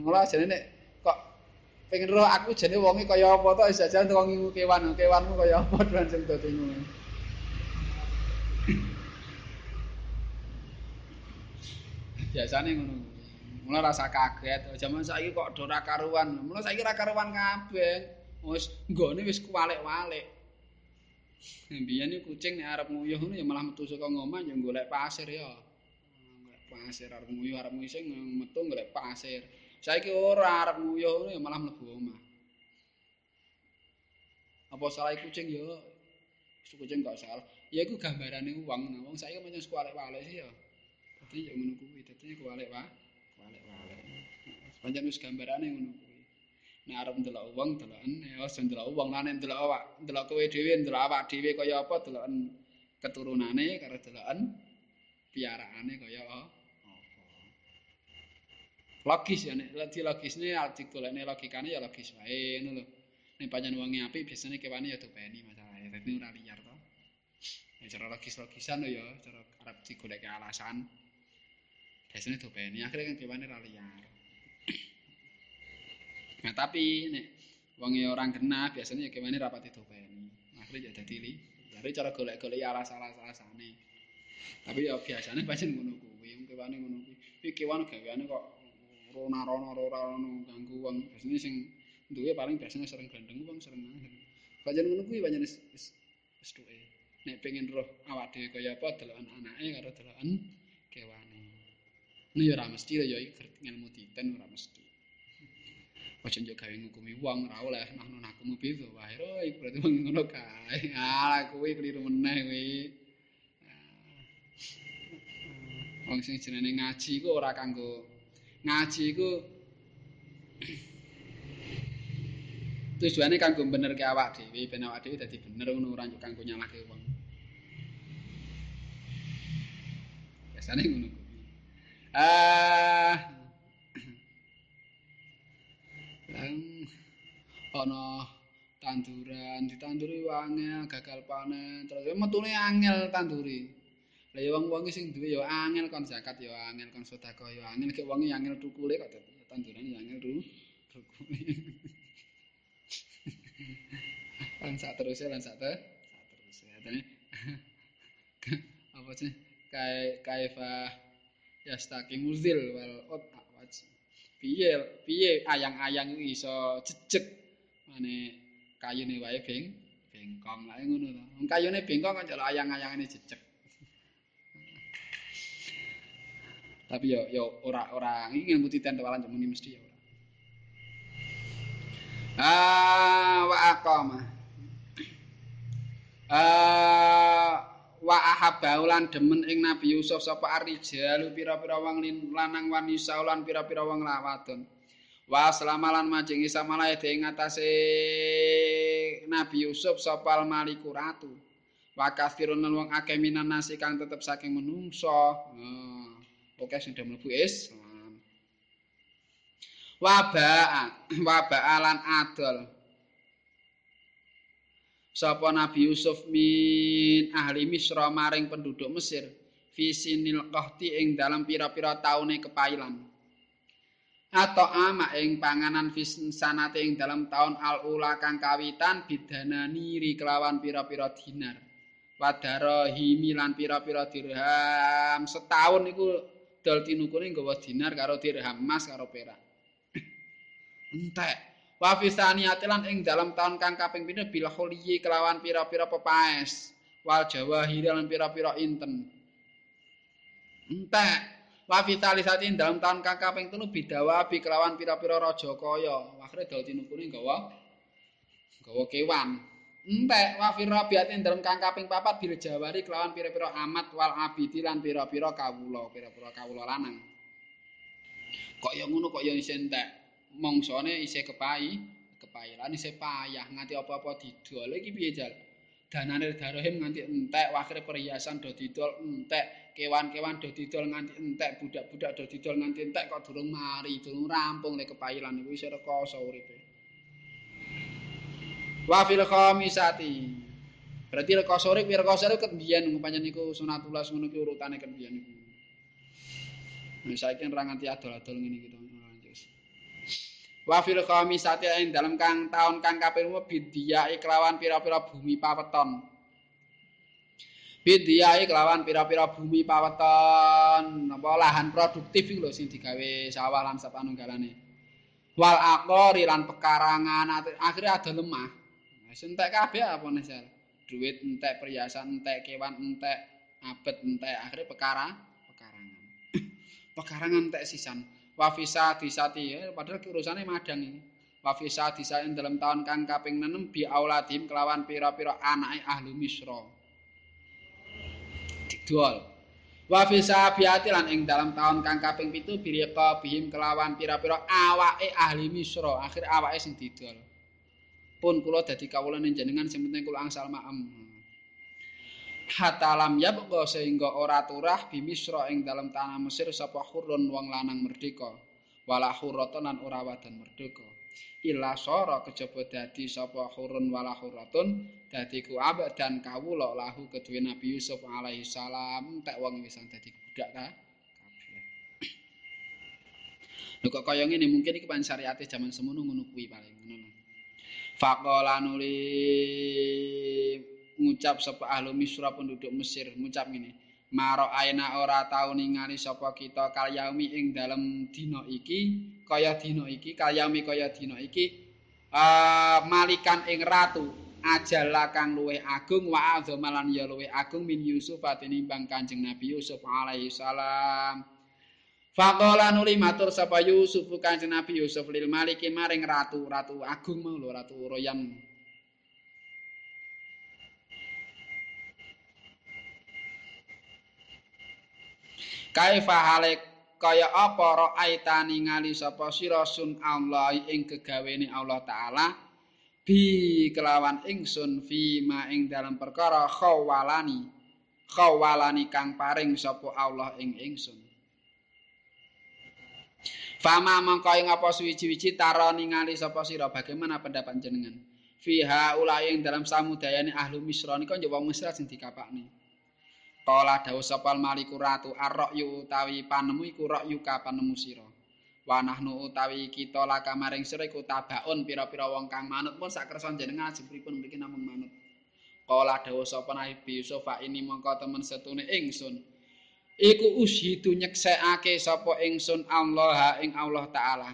Mula jane nek kok pengen roh aku jane wonge kaya apa to jajan wong ngingu kewan, kewanmu kaya apa dhewe sing dingu. biasane ngono. Mula rasa kaget, jaman saiki kok do ra karuan. Mula saiki ra karuan kabeh. Wis nggone wis kuwalik-walik. Mbiyen iki kucing nek arep nguyuh ngono ya malah metu saka ngomah ya golek pasir ya. Golek pasir arep nguyuh sing metu golek pasir. Saiki ora arep nguyuh ngono ya malah mlebu omah. Apa salah kucing ya? Kucing gak salah. Ya iku gambarane uang. Wong saiki menyang kuwalik-walik sih ya. Dadi ya ngono kuwi, dadi kuwalik-walik. Pancen wis gambarane ngono kuwi. Nek arep ndelok wong deloken ya aja ndelok wong lan nek ndelok awak, ndelok kowe dhewe, ndelok awak dhewe kaya apa deloken keturunane karo deloken piarakaane kaya apa. Logis ya nek logisne artikulane logikane ya logis wae ngono lho. Nek pancen wonge apik biasane kewane ya dopeni masalahe. Dadi ora liar to. Nek cara logis-logisan lho ya, cara arep digoleki alasan. Biasane dopeni akhire kan kewane ora liar. Nah tapi nek wong e ora genah biasane ya kewane rapati dopeni. Akhire ya dadi li. Dari cara golek-goleki alas-alasane. Tapi ya biasane pancen ngono kuwi, wong kewane ngono kuwi. Iki kewan gaweane kok rona-rona ora ono ganggu wong. Biasane sing duwe paling biasane sering gandeng wong sering nang. Pancen ngono kuwi pancen wis tuwe. Nek pengen roh awak dhewe kaya apa deloken anake karo deloken kewane. Nek ya ora mesti ya ilmu titen ora mesti. Macam juga gawe ngukumi wong ora oleh nahun aku mbi to wae ro iki berarti wong ngono kae. Ah kuwi keliru meneh kuwi. Wong sing jenenge ngaji iku ora kanggo ngaji iku tujuane kanggo benerke awak dhewe ben awak dhewe dadi bener ngono ora kanggo nyalahke wong. Biasane ngono kuwi. Ana tanduran ditanduri wangel gagal panen terus metune angel tanduri. Lah ya wong-wong sing duwe ya angel kon zakat ya angel kon sedekah ya angel nek wong angel tukule kok tanduran ya angel tukule. Lan sak teruse atene. Apa sih kaifa yastaqi muzil wal ot awaj. Piye ayang-ayang iso jejeg mane kayune wae bengkong lha ngono to. Wong kayune bengkong kok njaluk ayang-ayangane jejeg. Tapi yo ora ingin mbuti tentualan muni mesti ya ora. Wa aqama. Wa ahabba lan demen ing Nabi Yusuf sapa arijal pira-pira wong lanang wanisa lan pira-pira wong wadon. Wa salamalan majeng isa malaya ing atase Nabi Yusuf sapa maliku ratu. Wa kafirun wong akeh minan nasi kang tetep saking menungso. Pokoke sing dhewe mlebu Islam. Wa ba'a lan adol. Sapa Nabi Yusuf min ahli Misra maring penduduk Mesir fisinil qahti ing dalam pira-pira taune kepailan atau ama ing panganan fisanate ing dalam taun al-ula kang kawitan bidana niri kelawan pira-pira dinar wadarahimi lan pira-pira dirham setahun iku dol tinukune nggawa dinar karo dirham emas karo perak entek wa fisaniatilan ing dalam taun kang kaping pindho bil kholiyi kelawan pira-pira pepaes wal jawahir lan pira-pira inten entek wa vitalisatin dalam taun kang kaping 3 bidawabi kelawan pira-pira raja kaya akhire dal tinukune nggawa kewan entek wa firabiatin dalam kang kaping 4 bil jawari kelawan pira-pira amat wal abidi lan pira-pira kawula lanang kok ya ngono kok ya isen entek mongsone isih kepailan isih payah nganti apa-apa didol iki piye jal danane darahim nganti entek akhire perhiasan do didol entek kewan-kewan do didol nganti entek budak-budak do didol nganti entek kok durung mari durung rampung le kepailan iku isih rekoso uripe wa fil khamisati berarti rekoso urip rekoso kebiyen pancen niku sunatullah ngono ki urutane kebiyen niku wis saiki ora nganti adol-adol ngene iki to. Wa fil khamisati ing dalem kang taun kang kaping 5 bidia kelawan pira-pira bumi paweton. Bidiyai kelawan pira-pira bumi paweton apa lahan produktif iku lho sing digawe sawah lan sapanunggalane. Wal aqori lan pekarangan akhire ada lemah. Entek kabeh apa nesel. Duit entek, perhiasan entek, kewan entek, abet entek, akhire pekarangan. Pekarangan entek sisan. Wa fisa disati padahal urusane madang iki. Wa fisa disaen dalam tahun kang kaping 6 bi auladim kelawan pira-pira anake ahli misra. Didol. Wa fisa biati lan ing dalam tahun kang kaping 7 biriqa bihim kelawan pira-pira awake ahli misra. Akhir awake sing didol. Pun kula dadi kawula njenengan sing penting kula angsal maem. Hatalam yabqa sehingga ora turah bimisra ing dalam tanah Mesir sapa hurun wong lanang merdeka wala hurratun lan ora wadan merdeka illa sara kejaba dadi sapa hurun wala hurratun dadi ku abad dan kawula lahu kedue Nabi Yusuf alaihi salam tek wong wis dadi budak ta kabeh lho kok kaya ngene mungkin iki pancen syariate jaman semono ngono kuwi paling ngono faqala nuli ngucap sapa ahli misra penduduk Mesir ngucap ngene maro aina ora tau ningali sapa kita kalyaumi ing dalem dina iki kaya dina iki kalyaumi kaya dina iki malikan ing ratu ajala kang luwih agung wa azamalan ya luwih agung min Yusuf tinimbang Kanjeng Nabi Yusuf alaihi salam faqala nuli matur sapa Yusuf Kanjeng Nabi Yusuf lil maliki maring ratu agung mau lho ratu royam kaifa halik kaya apa ra'aita ningali sapa sira sun Allah ing gegawene Allah taala bi kelawan ingsun fima ing dalam perkara khawalani kang paring sapa Allah ing ingsun fama mangko ing apa suwi-wiji taro ningali sapa sira bagaimana pendapat jenengan fiha ulaing dalam samudayane ahli misra nika yo wong misra sing dikapakne Kala dawuh sapa maliku ratu ar-ra'yu utawi panemu iku ra'yu ka panemu sira. Wa nahnu utawi kita laka maring sira iku tabaun pira-pira wong kang manut pun sakresan jenengan ajipun mriki namung manut. Kala dawuh sapa Nabi Yusuf ini mongko temen setune ingsun. Iku ushidu nyeksekake sapa ingsun Allah ing Allah taala.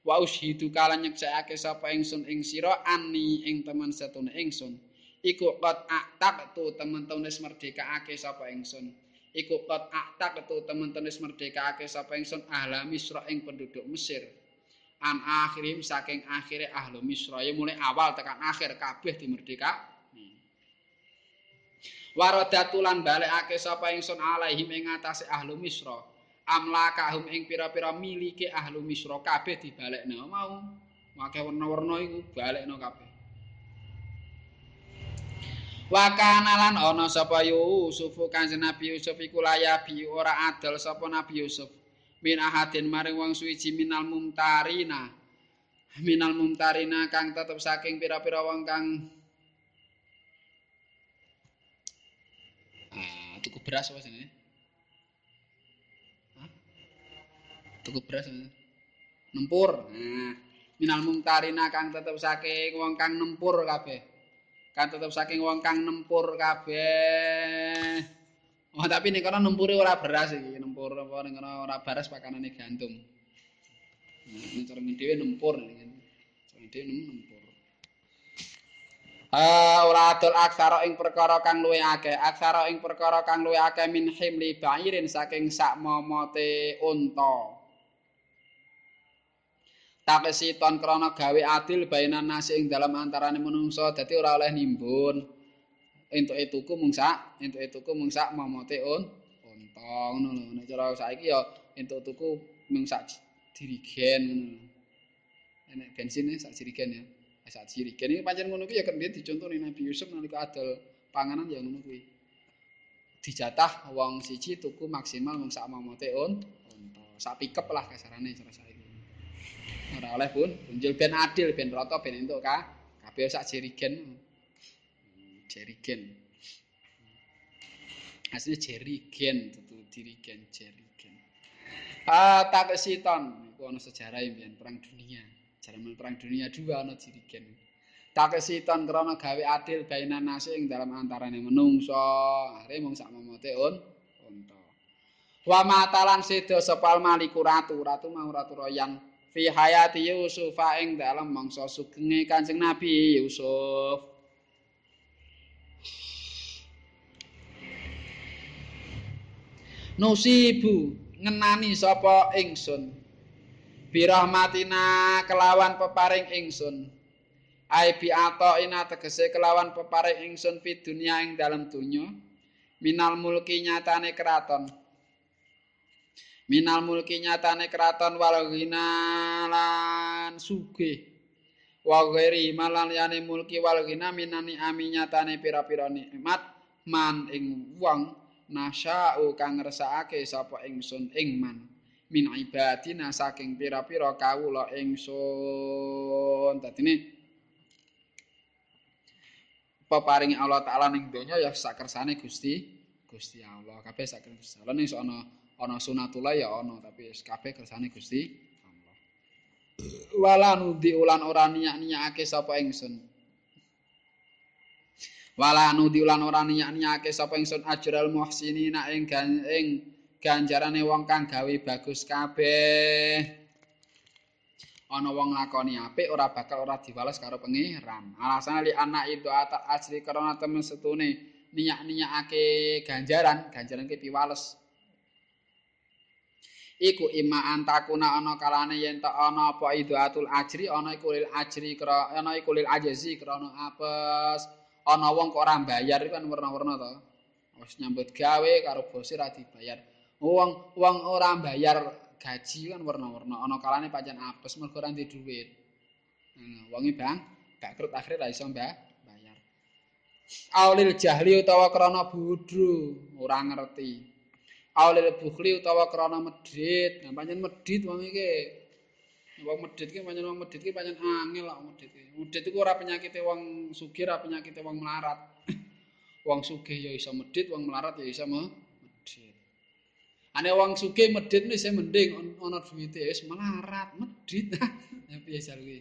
Wa ushidu kala nyeksekake sapa ingsun ing sira ani ing temen setune ingsun. Iku kot aktak tu temen-temen merdeka ake sapa ingsun. Iku kot aktak tu temen-temen merdeka ake sapa ingsun ahli Misra ing penduduk Mesir. An akhirim saking akhire ahli Misra ya mulai awal tekan akhir kabeh dimerdeka. Waradatulan balekake sapa ingsun alaihim ing atase ahli Misra. Amlakahum ing pira-pira milike ahli Misra kabeh dibalekno mau. Maka werna-werna iku balekno kabeh. Wa kana lan ana sapa Yusuf Kanjeng Nabi Yusuf iku layabi ora adol sapa Nabi Yusuf min ahadin maring wong suwiji minal mumtarina kang tetep saking pira-pira wong kang tuku beras apa jenenge tuku beras nempur minal mumtarina kang tetep saking wong kang nempur kabeh kan tetep saking wong kang nempur kabeh. Oh tapi nek ana nempure ora beras iki, nempur apa ning ana ora beras pakanane gandum. Nek cara dhewe nempur ngene. Cara dhewe nempur. Ora adol aksara ing perkara kang luwih akeh. Aksara ing perkara kang luwih akeh min himli ba'irin saking sak momote unta. Takesi ton krana gawe adil bainan nasi ing dalam antarane menungso dadi ora oleh nimbun entuke tuku mung sak momote unta ngono lho nek cara saiki ya entuk tuku mung sak dirigen ngono enek bensine sak dirigen ya sak dirigen iki pancen ngono kuwi ya kendhi dicontoni Nabi Yusuf nalika adol panganan ya ngono kuwi dijatah wong siji tuku maksimal mung sak momote unta sak pikep lah kasarane cara saiki ora oleh pun punjul ben adil ben rata ben entuk kabeh sak jerigen asli jerigen tutu dirigen jerigen tak siton iku ana sejarah mbiyen perang dunia jaman perang dunia 2 ana jerigen Takesitan krana gawe adil bainan nasi ing dalam antarane menungso are mung sak momote unta. Wa matalan sedo sepal maliku ratu, ratu mau ratu royang fi hayati Yusuf ing dalam mangsa sugenge Kanjeng Nabi Yusuf. Nusibu ngenani sapa ingsun birahmatina kelawan peparing ingsun ai bi ataina tegese kelawan peparing ingsun fi dunya ing dalam dunya minal mulki nyatane keraton wal ghinalan sugih wa ghairi malan yane mulki wal ghina minani ami nyatane pira-pira nikmat man ing wong nasya'u kang ngersakake sapa ingsun ing man min ibadina saking pira-pira kawula ingsun. Dadine peparingi Allah Taala ning donya ya sakersane Gusti Allah. Kabeh sakersane Gusti Allah ning ana sunatullah ya ana tapi kabeh kersane Gusti Allah. Wala nudi ulan ora niyak-niyake sapa ingsun. Walanu diulan ora niyak-niyake sapa ingsun ajral muhsinina ing ganjarane wong kang gawe bagus kabeh. Ana wong lakoni apik ora bakal ora diwales karo pengiran. Alasane li anak itu atat asli karena temen setune niyak-niyake ganjaran ki piwales. Iku imma antakuna ana kalane yen ta ana apa idatul ajri ana iku lil ajri karena ana iku lil ajzi karena apes. Ana wong kok ora mbayar iku kan werna-werna to. Wis nyambut gawe karo bose ra dibayar. Wong ora mbayar gaji kan werna-werna. Ana kalane pancen apes mergo ora duwe dhuwit. Wonge bang bangkrut akhire ra iso mbayar. Aulil jahli utawa krana bodho, ora ngerti. Aulil bukhli utawa krana medhit. Nah pancen medhit wong iki. Wong medhit ki pancen angel kok medhit ki. Medhit iku ora penyakite wong sugih, ora penyakite wong melarat. Wong sugih ya iso medhit, wong melarat ya iso medhit. Ane wong sugih medhit isih mending ana duwite wis melarat medhit. Ya piye jar kuwi?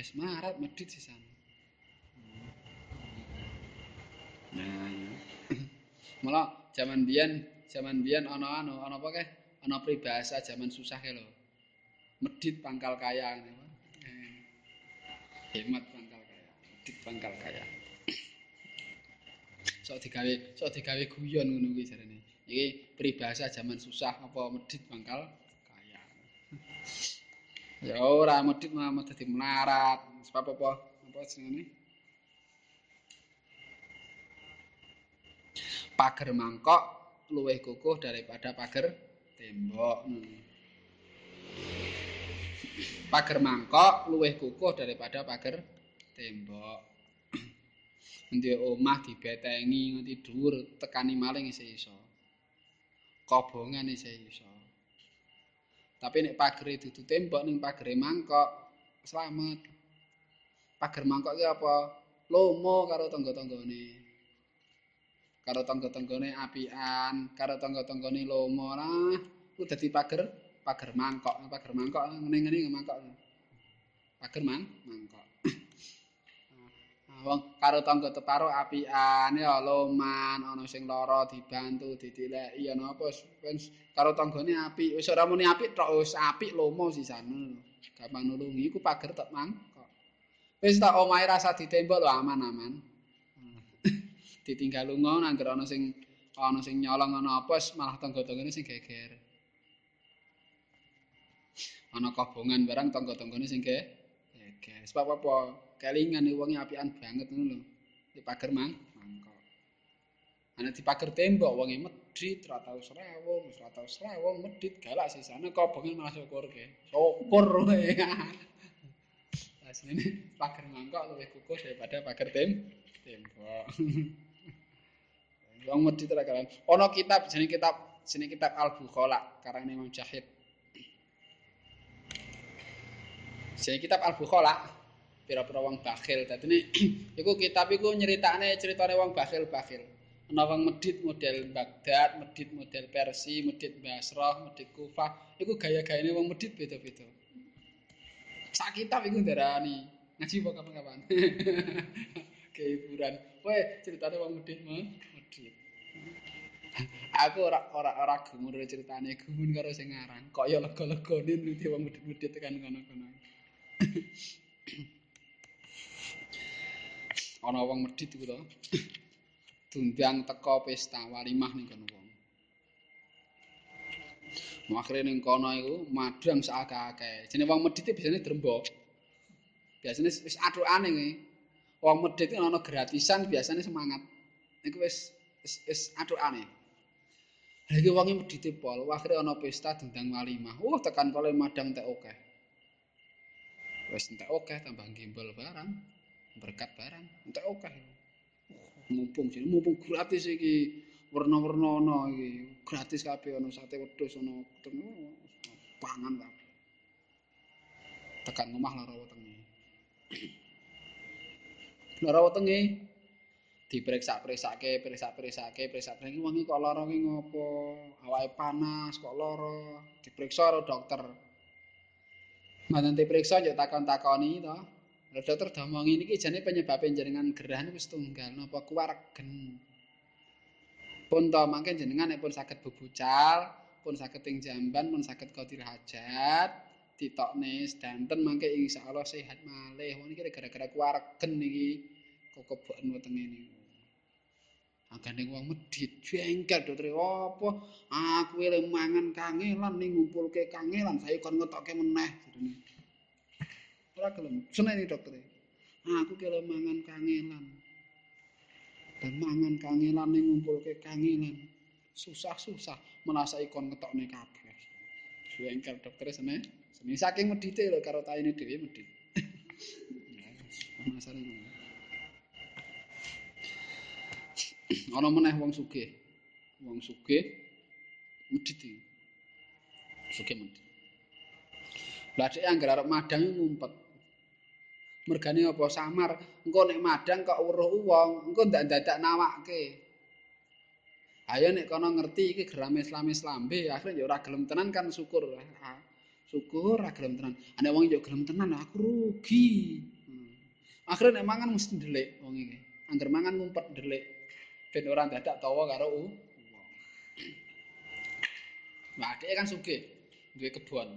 Wis melarat medhit sisan. Nah. Malah zaman biyen ana apa keh? Ana peribahasa zaman susah kae lho. Medit pangkal kaya ngene. Hemat pangkal kaya, medit pangkal kaya. Sok digawe guyon ngono kuwi jarene. Iki peribahasa zaman susah apa medit pangkal kaya. Ya ora medit malah dadi melarat. Sebab apa jenenge? Pager mangkok luwih kukuh daripada pager tembok. Pager mangkok luwih kukuh daripada pager tembok. Endi omah dibetengi nganti dhuwur tekani maling isih iso. Kobongan isih iso. Tapi nek pagere dudu tembok ning pagere mangkok slamet. Pager mangkok iki apa? Lomo karo tangga-tanggane. Karo tangga-tanggane apian, karo tangga-tanggane lomo lah. Ku dadi pager mangkok ngene mangkok pager mangkok wong karo tangga teparo apian ya loman ana sing lara dibantu ditileki ana apa wis karo tanggane apik wis ora muni apik tok wis apik lomo sisan gampang nulungi iku pager tok mangkok wis tak omahe rasa ditembok lho aman-aman ditinggal lunga nang ana sing nyolong ana apa wis malah tangga-tanggane sing geger. Ana kobongan barang tangga-tanggane sing gegeh. Sebab apa? Kelingan wonge apian banget ngono lho. Di pager mangkok. Ana di pager tembok wonge medhit, ra tau srawung medhit galak sisane kobongan malah syukur wae. Asline pager mangkok luwih kukuh daripada pager tembok. Wong medhit ra kalan. Ana kitab jenenge kitab Al-Bukhala karang Imam Mujahid. Jadi kitab Al-Bukhala pira-pira wong bakhil. Dadene iku kitab iku critane wong bakhil. Ana wong medhit model Baghdad, medhit model Persia, medhit Basrah, medhit Kufah. Iku gaya-gayane wong medhit beda-beda. Sak kitab iku ndarani Ngaji apa kapan-kapan? Kehiburan. Weh, ceritanya Bang Udin medit. Aku ora gumur ceritane gumun karo sing ngarang. Kok ya lega-legane nuti Bang Udin-udin tekan ngono-ngono. Ana wong medit iku to. Dundang teko pesta walimah ning kono wong. Akhire ning kono iku madang sak akeh-akeh. Jenenge wong medit biasane drembo. Biasane wis athukane iki. Wong medit iki ana gratisan biasane semangat. Niku wis athukane. Lah iki wong medite pol, akhire ana pesta dundang walimah. Tekan kale madang tek akeh. Wis entek akeh tambah gimbal barang, berkat barang, entek akeh. mumpung gratis iki warna-warna ana iki gratis kabeh ana sate wedhus ana pangan kabeh tekan omah lara wetenge diperiksa-periksake iki wong iki kok lara iki ngopo awake panas kok lara diperiksa karo dokter manante periksa yo takon-takoni to. Dokter damangi niki jane penyebabe jenengan gerah niku wis tunggal napa kuwaregen. Pun ta mangke jenengan nek pun saged bebucal, pun saged ing jamban, pun saged qadir hajat, ditokne sedanten mangke insyaallah sehat malih. Wong niki gara-gara kuwaregen niki kokeboken wetenge niku. Agane wong medhit jengkel dokter apa aku eling mangan kangelan ning ngumpulke kangelan saya kon ngetokke meneh jenenge. Ora gelem seneni dokter. Aku kelo mangan kangelan. Dan mangan kangelan ning ngumpulke kangelan. Susah-susah merasai kon ngetokne kabeh. Suwengkel dokter seneni. Seneni saking medite lho karo taine dhewe medit. Masalahane. Ana meneh wong sugih. Wong sugih medit iki. Sugih medit. Lah dhek anggere arep madang ngumpet. Mergane apa samar, engko nek madang kok weruh wong, engko ndak-ndak nawake. Ayo nek kono ngerti iki gerame Islam-Islambe, akhire ya ora gelem tenan kan syukur. Syukur ora gelem tenan. Ana wong yo gelem tenan, aku rugi. Akhire nek mangan mesti ndelik wong iki. Angger mangan ngumpet ndelik. Ben ora dadak tawa karo wong. Lah dhek kan sugih, duwe kebon.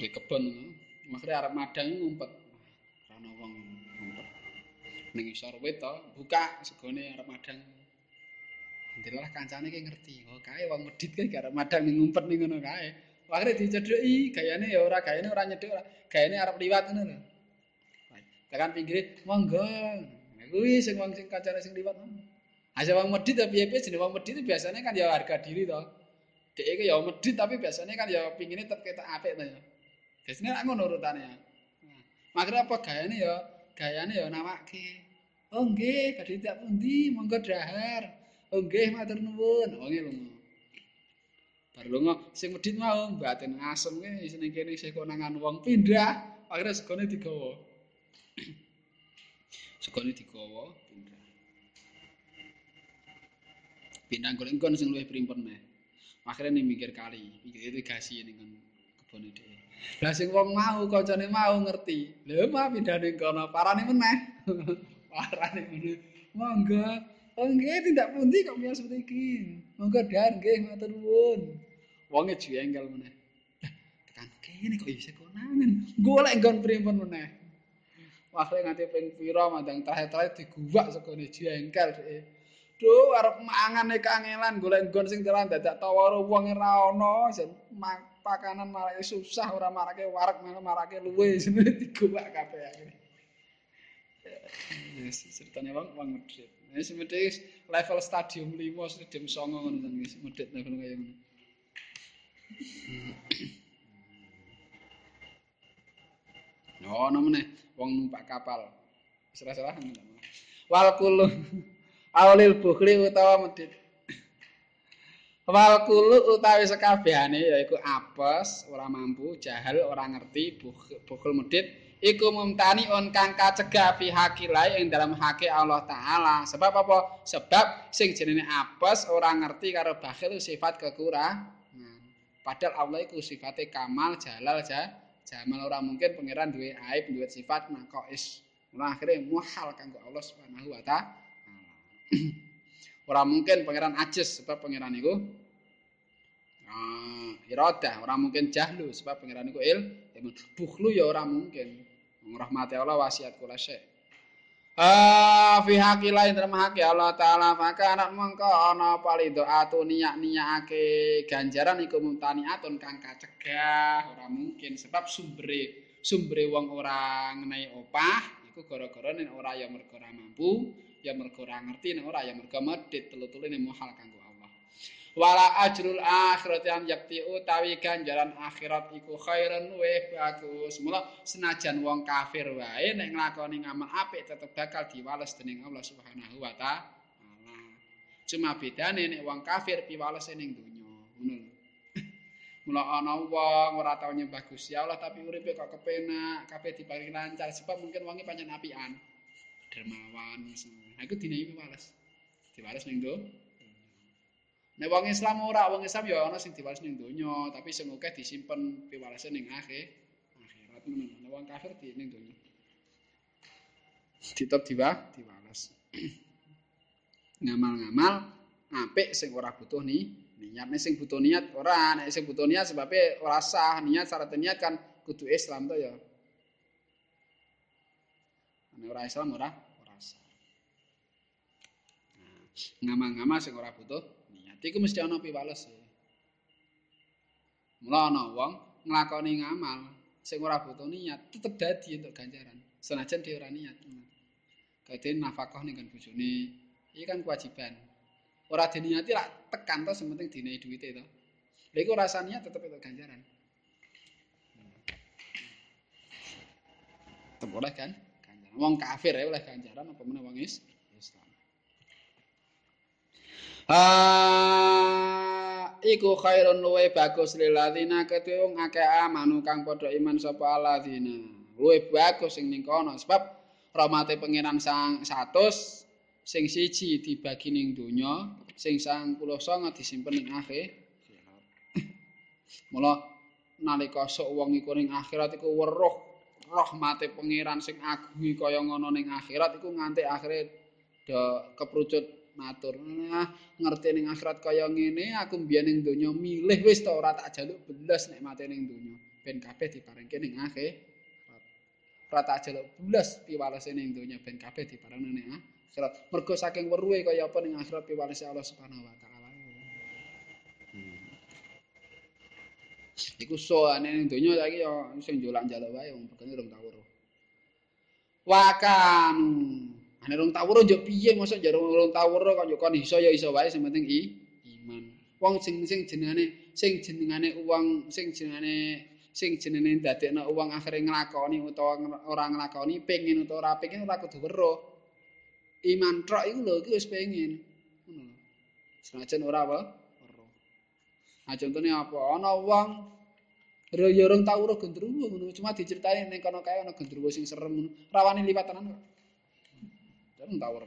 Di kebon makre arep madang ngumpet karena wong ngumpet ning isor wit to buka segone arep madang ndelalah kancane ki ngerti kae wong medit ki arep madang ngumpet ning ngono kae makre dicedheki gayane ya ora gayane ora nyedhek ora gayane arep liwat ngono lho tekan pinggire monggo kuwi sing wong sing kancane sing liwat aja wong medit tapi piye jenenge wong medit biasane kan ya harga diri to dhek iki ya medit tapi biasane kan ya pingine tetep ketok apik ta ya. Biasane lak ngono urutane ya. Makane apa gayane ya nawake. Oh nggih, kadhe tak pundi, monggo dhahar. Oh nggih, matur nuwun. Oh nggih lunga. Bar lunga sing medit mau mbaten ngasem ki seneng kene isih kok nangan wong pindah, akhire segone digawa. Segone digawa pindah. Pindah golek-golek sing luwih primpun meh. Akhirnya mikir kali, mikir irigasi ning kebon e dhewe. Lah sing wong mau kancane mau ngerti. Lha mah pindah ning kono, parane meneh. Parane meneh. Monggo, nggih tindak pundi kok miyos mriki. Monggo dhahar nggih matur nuwun. Wonge jengkel meneh. Tekan kene kok isih konangan. Golek nggon pripun meneh. Akhirnya nganti ping pira mandang trahe-trahe diguwak sekone jengkel dhek. Duh arep mangan nek kangelan golek nggon sing telan dadak tawara wong ora ana pakanan marake susah ora marake wareg malah marake luwe jenenge digowak kabeh akhire. Wis ceritane wong medhit. Wis medhit level stadium 5 stadium 9 ngono kan wis medhit level kaya ngono. Yo namane wong numpak kapal. Serah-serah ngono. Wal kullu Aulil bukhli utawa medit. Wal kulu utawi sekabehane yaiku apes, ora mampu, jahal, ora ngerti, bukhul medit iku mumtani on kang kacegah fi hakilae ing dalam hake Allah taala. Sebab apa? Sebab sing jenenge apes, ora ngerti karo bakhil sifat kekurangan. Padahal Allah iku sifate kamal, jalal, jamal ora mungkin pangeran duwe aib, duwe sifat naqais. Mula akhire muhal kanggo Allah Subhanahu wa taala. Ora mungkin pangeran ajes sebab pangeran niku iradah, ora mungkin jahlu sebab pangeran niku ilmu. Bukhlu ya ora mungkin. Rahmati Allah wasiat kula sek. Fi haqi lain termahaki Allah Ta'ala maka anak mengko ana palido atu niyak-niyake ganjaran iku mutani atun kang kacegah ora mungkin sebab sumbere wong ora ngenai opah iku gara-gara nek ora ya mergo ora mampu ya mergo ora ngerti nek ora ya mergo medhit telu-telune muhal kanggo Allah wala ajrul akhirat yang yakti utawi ganjaran akhirat iku khairan luwih bagus mula senajan wong kafir wae nek nglakoni ngamal apik tetep bakal diwales dening Allah Subhanahu wa taala cuma bedane nek wong kafir piwalese ning donya ngono lho mula ana wong ora tau nyembah Gusti Allah tapi uripe kok kepenak kabeh diparingi lancar sebab mungkin wonge pancen apian dermawan iku dine piwales diwales ning donya. Nek wong Islam ora, wong Islam ya ana sing diwales ning donya, tapi sing akeh disimpen piwalese ning akhirat ngono. Nek wong kafir di ning donya. Ditep diwales. Ngamal-ngamal apik sing ora butuh niat. Nek sing butuh niat ora, nek sing butuh niat sebabe ora sah niat syarat niat kan kudu Islam to ya. Nek ora Islam ora sah. Nah, ngamal-ngamal sing ora butuh iku mesti ana piwales. Mula ana wong nglakoni ngamal sing ora butuh niat tetep dadi entuk ganjaran senajan dhewe ora niat. Kadene nafkah ning bojone iki kan kewajiban. Ora diniati lak tekan to sing penting dinehi duwite to. Lha iku rasane tetep entuk ganjaran. Tetep oleh kan ganjaran. Wong kafir ya oleh ganjaran apa meneh wong Islam. Iku khairun luwe bagus lil ladzina kedhe wong akeh amanu kang padha iman sapa ladzina. Luwe bagus sing ning kono sebab rahmate pangeran sang 100 sing 1 dibagi ning donya, sing 99 disimpen ning akhirat. Mula nalika sok wong iku ning akhirat iku weruh rahmate pangeran sing agung kaya ngono ning akhirat iku nganti akhire do keprucut matur ngerti ning akhirat kaya ngene aku mbiyen ning donya milih wis ta ora tak jaluk belas nek mate ning donya ben kabeh diparengke ning akhirat ora tak jaluk belas piwalese ning donya ben kabeh diparengke ning akhirat mergo saking weruhe kaya apa ning akhirat piwalese Allah Subhanahu wa taala iku soane ning donya saiki ya sing njolak-njolak wae wong begene rong tau weruh wakanu ana rong tawur yo piye mosok jare rong tawur kok yo kon iso wae sing penting iman. Wong sing jenengane uang sing jenenge dadekno uang akhire nglakoni utawa ora nglakoni pengin utawa ora pengin ora kudu weruh. Iman tok iku lho iki wis pengin. Ngono lho. Senajan ora weruh. Ah contone apa? Ana wong yo rong tawur gendruwo ngono cuma diceritain ning kono kae ana gendruwo sing serem ngono. Rawane liwat tenan kok. Jan tawur.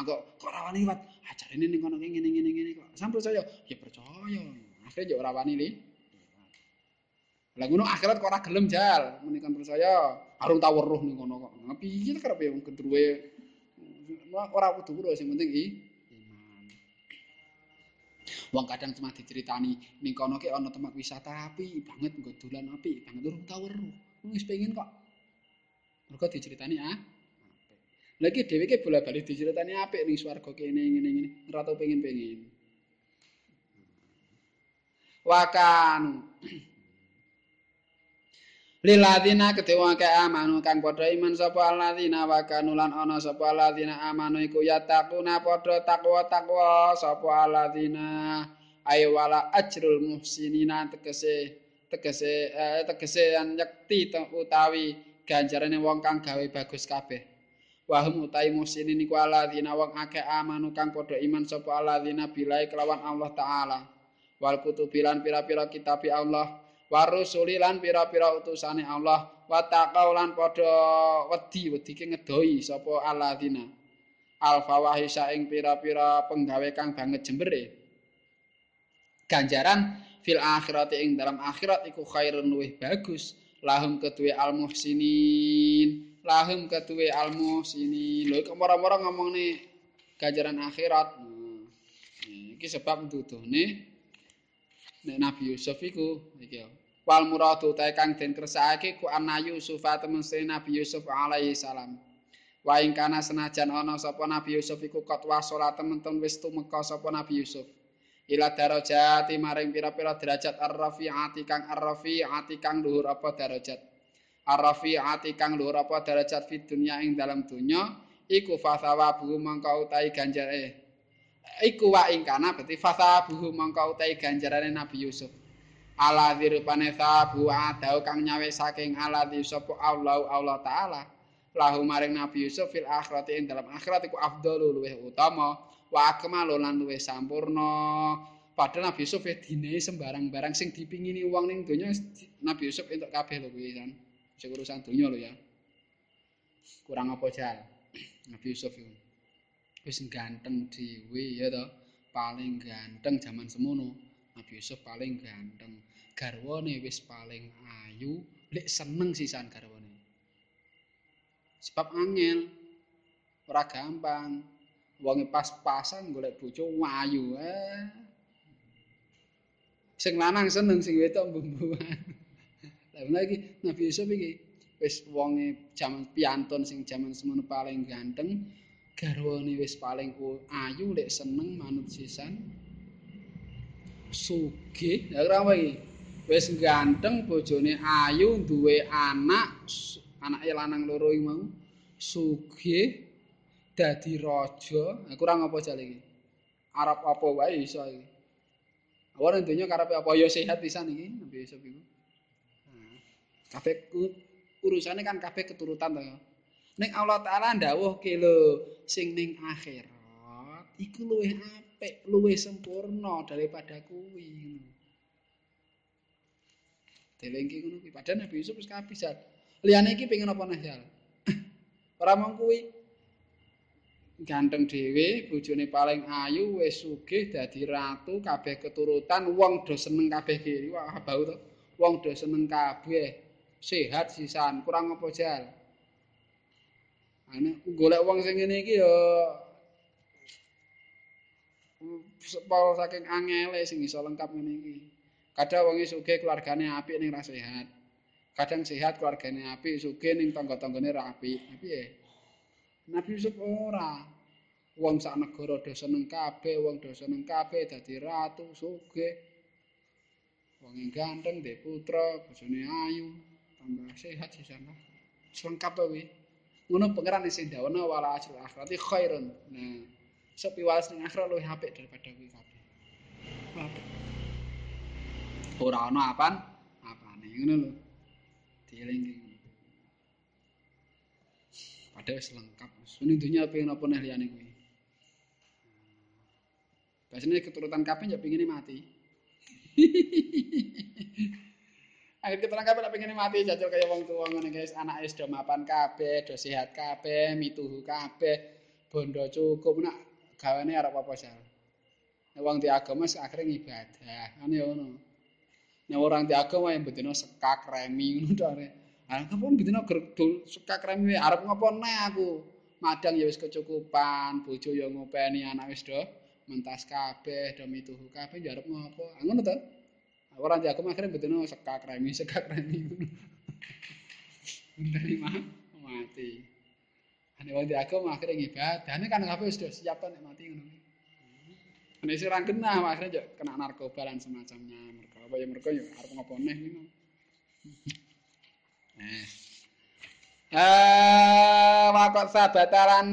Kok ora wani liwat. Ajarene ning kono ngene kok. Sampun saya ya percaya. Akhire yo ora wani liwat. Lah ngono akhirat kok ora gelem jal. Menika percaya arung tawur roh ning kono kok. Piye karepe wong kedruwe ora kudu weruh sing penting iman. Wong kadang cuma diceritani ning kono ki ana tempat wisata apik banget nggo dolan apik banget arung tawur roh. Wis pengin kok. Mergo diceritani apik. Lha iki dhewe iki bola-bali diceritani apik ning swarga kene ngene-ngene, ora tau pengin-pengin. Wakanu. Lil ladzina kedewa ka amanu kang padha iman sapa ladzina wakanu lan ana sapa ladzina amanu iku yatakuna padha takwa sapa ladzina aywala ajrul muhsinina tegese an yakti utawi ganjarane wong kang gawe bagus kabeh. Wahum utai muhsinin niku alladzina wong akeh amanu kang padha iman sapa alladzina billahi kelawan Allah taala. Wal kutubilan pira-pira kitab Allah, warusulilan pira-pira utusane Allah, wa taqaulan padha wedi ki ngedoi sapa alladzina. Al fawahisha ing pira-pira penggawe kang banget jembere. Ganjaran fil akhirati ing dalam akhirat iku khairun luwih bagus lahum ketuwe al-muhsinin lho iki moro-moro ngomong nih ganjaran akhirat. Iki sebab nuduhne nek Nabi Yusuf iku iki wal muradu ta kang den kersakake ku ana Yusuf temen Nabi Yusuf alaihi salam. Wa ing kana senajan ana sapa Nabi Yusuf iku kotwa salat temen-temen wis tumeka sapa Nabi Yusuf. Ila darajati maring pira-pira derajat ar-rafi'ati kang luhur apa derajat. Ar-rafi'ati kang luhur apa derajat fid dunya ing dalam dunya iku fasawabu mangka utahi ganjarane. Iku wa ing kana berarti fasawabu mangka utahi ganjarane Nabi Yusuf. Ala dirupane sabu adau kang nyawe saking ala disapa Allah taala lahu maring Nabi Yusuf fil akhirati ing dalam akhirat iku afdhalu luweh utama wa akmalu lan luweh sampurna. Padahal Nabi Yusuf dine sembarang-barang sing dipingini wong ning donya Nabi Yusuf entuk kabeh lho kuwi kan. Sing urusan donya lho ya. Kurang apa jal. Nabi Yusuf iku wis ganteng dhewe ya to. Paling ganteng zaman semono. Nabi Yusuf paling ganteng, garwane wis paling ayu, lek seneng sisan garwane. Sebab angel, ora gampang. Wonge pas-pasan golek bojo ayu. Sing lanang seneng, sing wedok mbumbuan. Lah bener iki Nabi Yusuf iki wis wonge jaman piantun sing jaman semono paling ganteng, garwane wis paling ayu, lek seneng manut sisan. Sugih, ya ora wae. Wis ganteng, bojone ayu, duwe anak, anake lanang loro iki mau. Sugih dadi raja, kurang apa jale iki? Arep apa wae iso iki. Awak ndunya karepe apa ya sehat pisan iki, Nabi Yusuf iku. Kabeh urusane kan kabeh keturutan to. Ning Allah Taala ndawuhke lho, sing ning akhirat iku luwih luwih sempurna daripada kuwi. Telengki ngono kuwi padahal Nabi Yusuf wis kapisat. Liyane iki pengin apa neh jal. Ora mung kuwi. Ganteng dhewe, bojone paling ayu, wis sugih dadi ratu, kabeh keturutan, wong do seneng kabeh iki. Wah, bau to. Wong do seneng kabeh. Sehat sisan, kurang apa jal. Ana golek wong sing ngene iki ya sepol saking angele sing iso lengkap ngene iki. Kadang wong sugih keluargane apik ning ra sehat. Kadang sehat keluargane apik, sugih ning tangga-tanggane ra apik. Piye? Nabi Yusuf ora. Wong sak negara do seneng kabeh, dadi ratu, sugih. Wong ganteng, dhe putra, bojone ayu, tambah sehat sisane. Lengkap to kuwi. Ngono pengerane sing dawana wala ajrul akhirati khairun. Nah, sepi walas ning akhirat luwih apik daripada kuwi kabeh. Ora ana apane ngono lho. Dieling iki. Padahal wis lengkap. Ning dunya pengen apa neh liyane kuwi. Biasane keturutan kabeh ya pengine mati. Akhir keturutan kabeh lak pengine mati jajal kaya wong tuwa ngene guys, anake do mapan kabeh, do sehat kabeh, mituhu kabeh, bondo cukup nak gawane arep apa sal. Nek wong diagama sakare ngibadah, ngene ngono. Nek ora diagama ya bedino sekak remi ngono to are. Lah kepun bedino gerdul sekak remi arep ngopo neh aku. Madang ya wis kecukupan, bojo ya ngopeni, anak wis do mentas kabeh, do mituhu kabeh ya arep ngopo. Ngono to. Ora diagama akhire bedino sekak remi ngono. Ndari mati. Ane wong diagama akhire ngibadah, ane kan kabeh wis siap nek mati ngono. Ane sing ra kena akhire yo kena narkoba lan semacamnya, mergo yo arep ngopo neh ngono. Waqat sabataran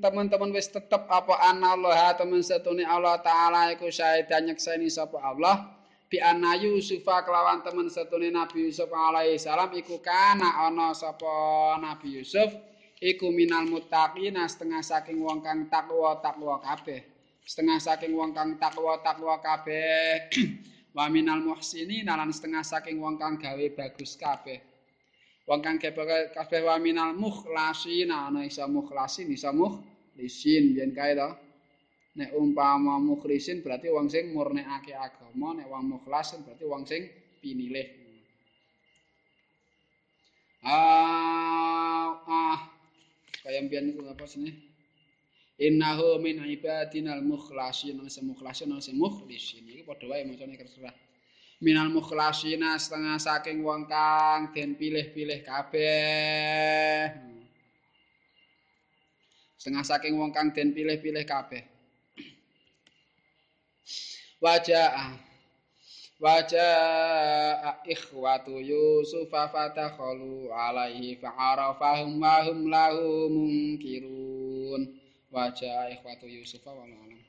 teman-teman wis tetep apa anallaha temen setune Allah taala iku syahidan nyekseni sapa Allah bi anna Yusufa kelawan temen setune Nabi Yusuf alaihi salam iku kana ana sapa Nabi Yusuf iku minal muttaqina setengah saking wong kang takwa kabeh. Wa minal muhsinina lan setengah saking wong kang gawe bagus kabeh. Wong kang kabeh wa minal mukhlasina ana isa mukhlasin, yen kae to. Nek umpama mukhlisin berarti wong sing murnekake agama, nek wong mukhlasin berarti wong sing pinilih. Kaya mbiyen niku apa sene? Innahu min ibadinal mukhlasin, nang sing mukhlasin nang sing mukhlisin. Iki padha wae macane kerserah. Minal mukhlasina setengah saking wong kang den pilih-pilih kabeh. Setengah saking wong kang den pilih-pilih kabeh. Wajah ikhwatu Yusuf fatakhalu alaihi fa'arafahum wa hum lahu munkirun. Wajah ikhwatu Yusuf wallahu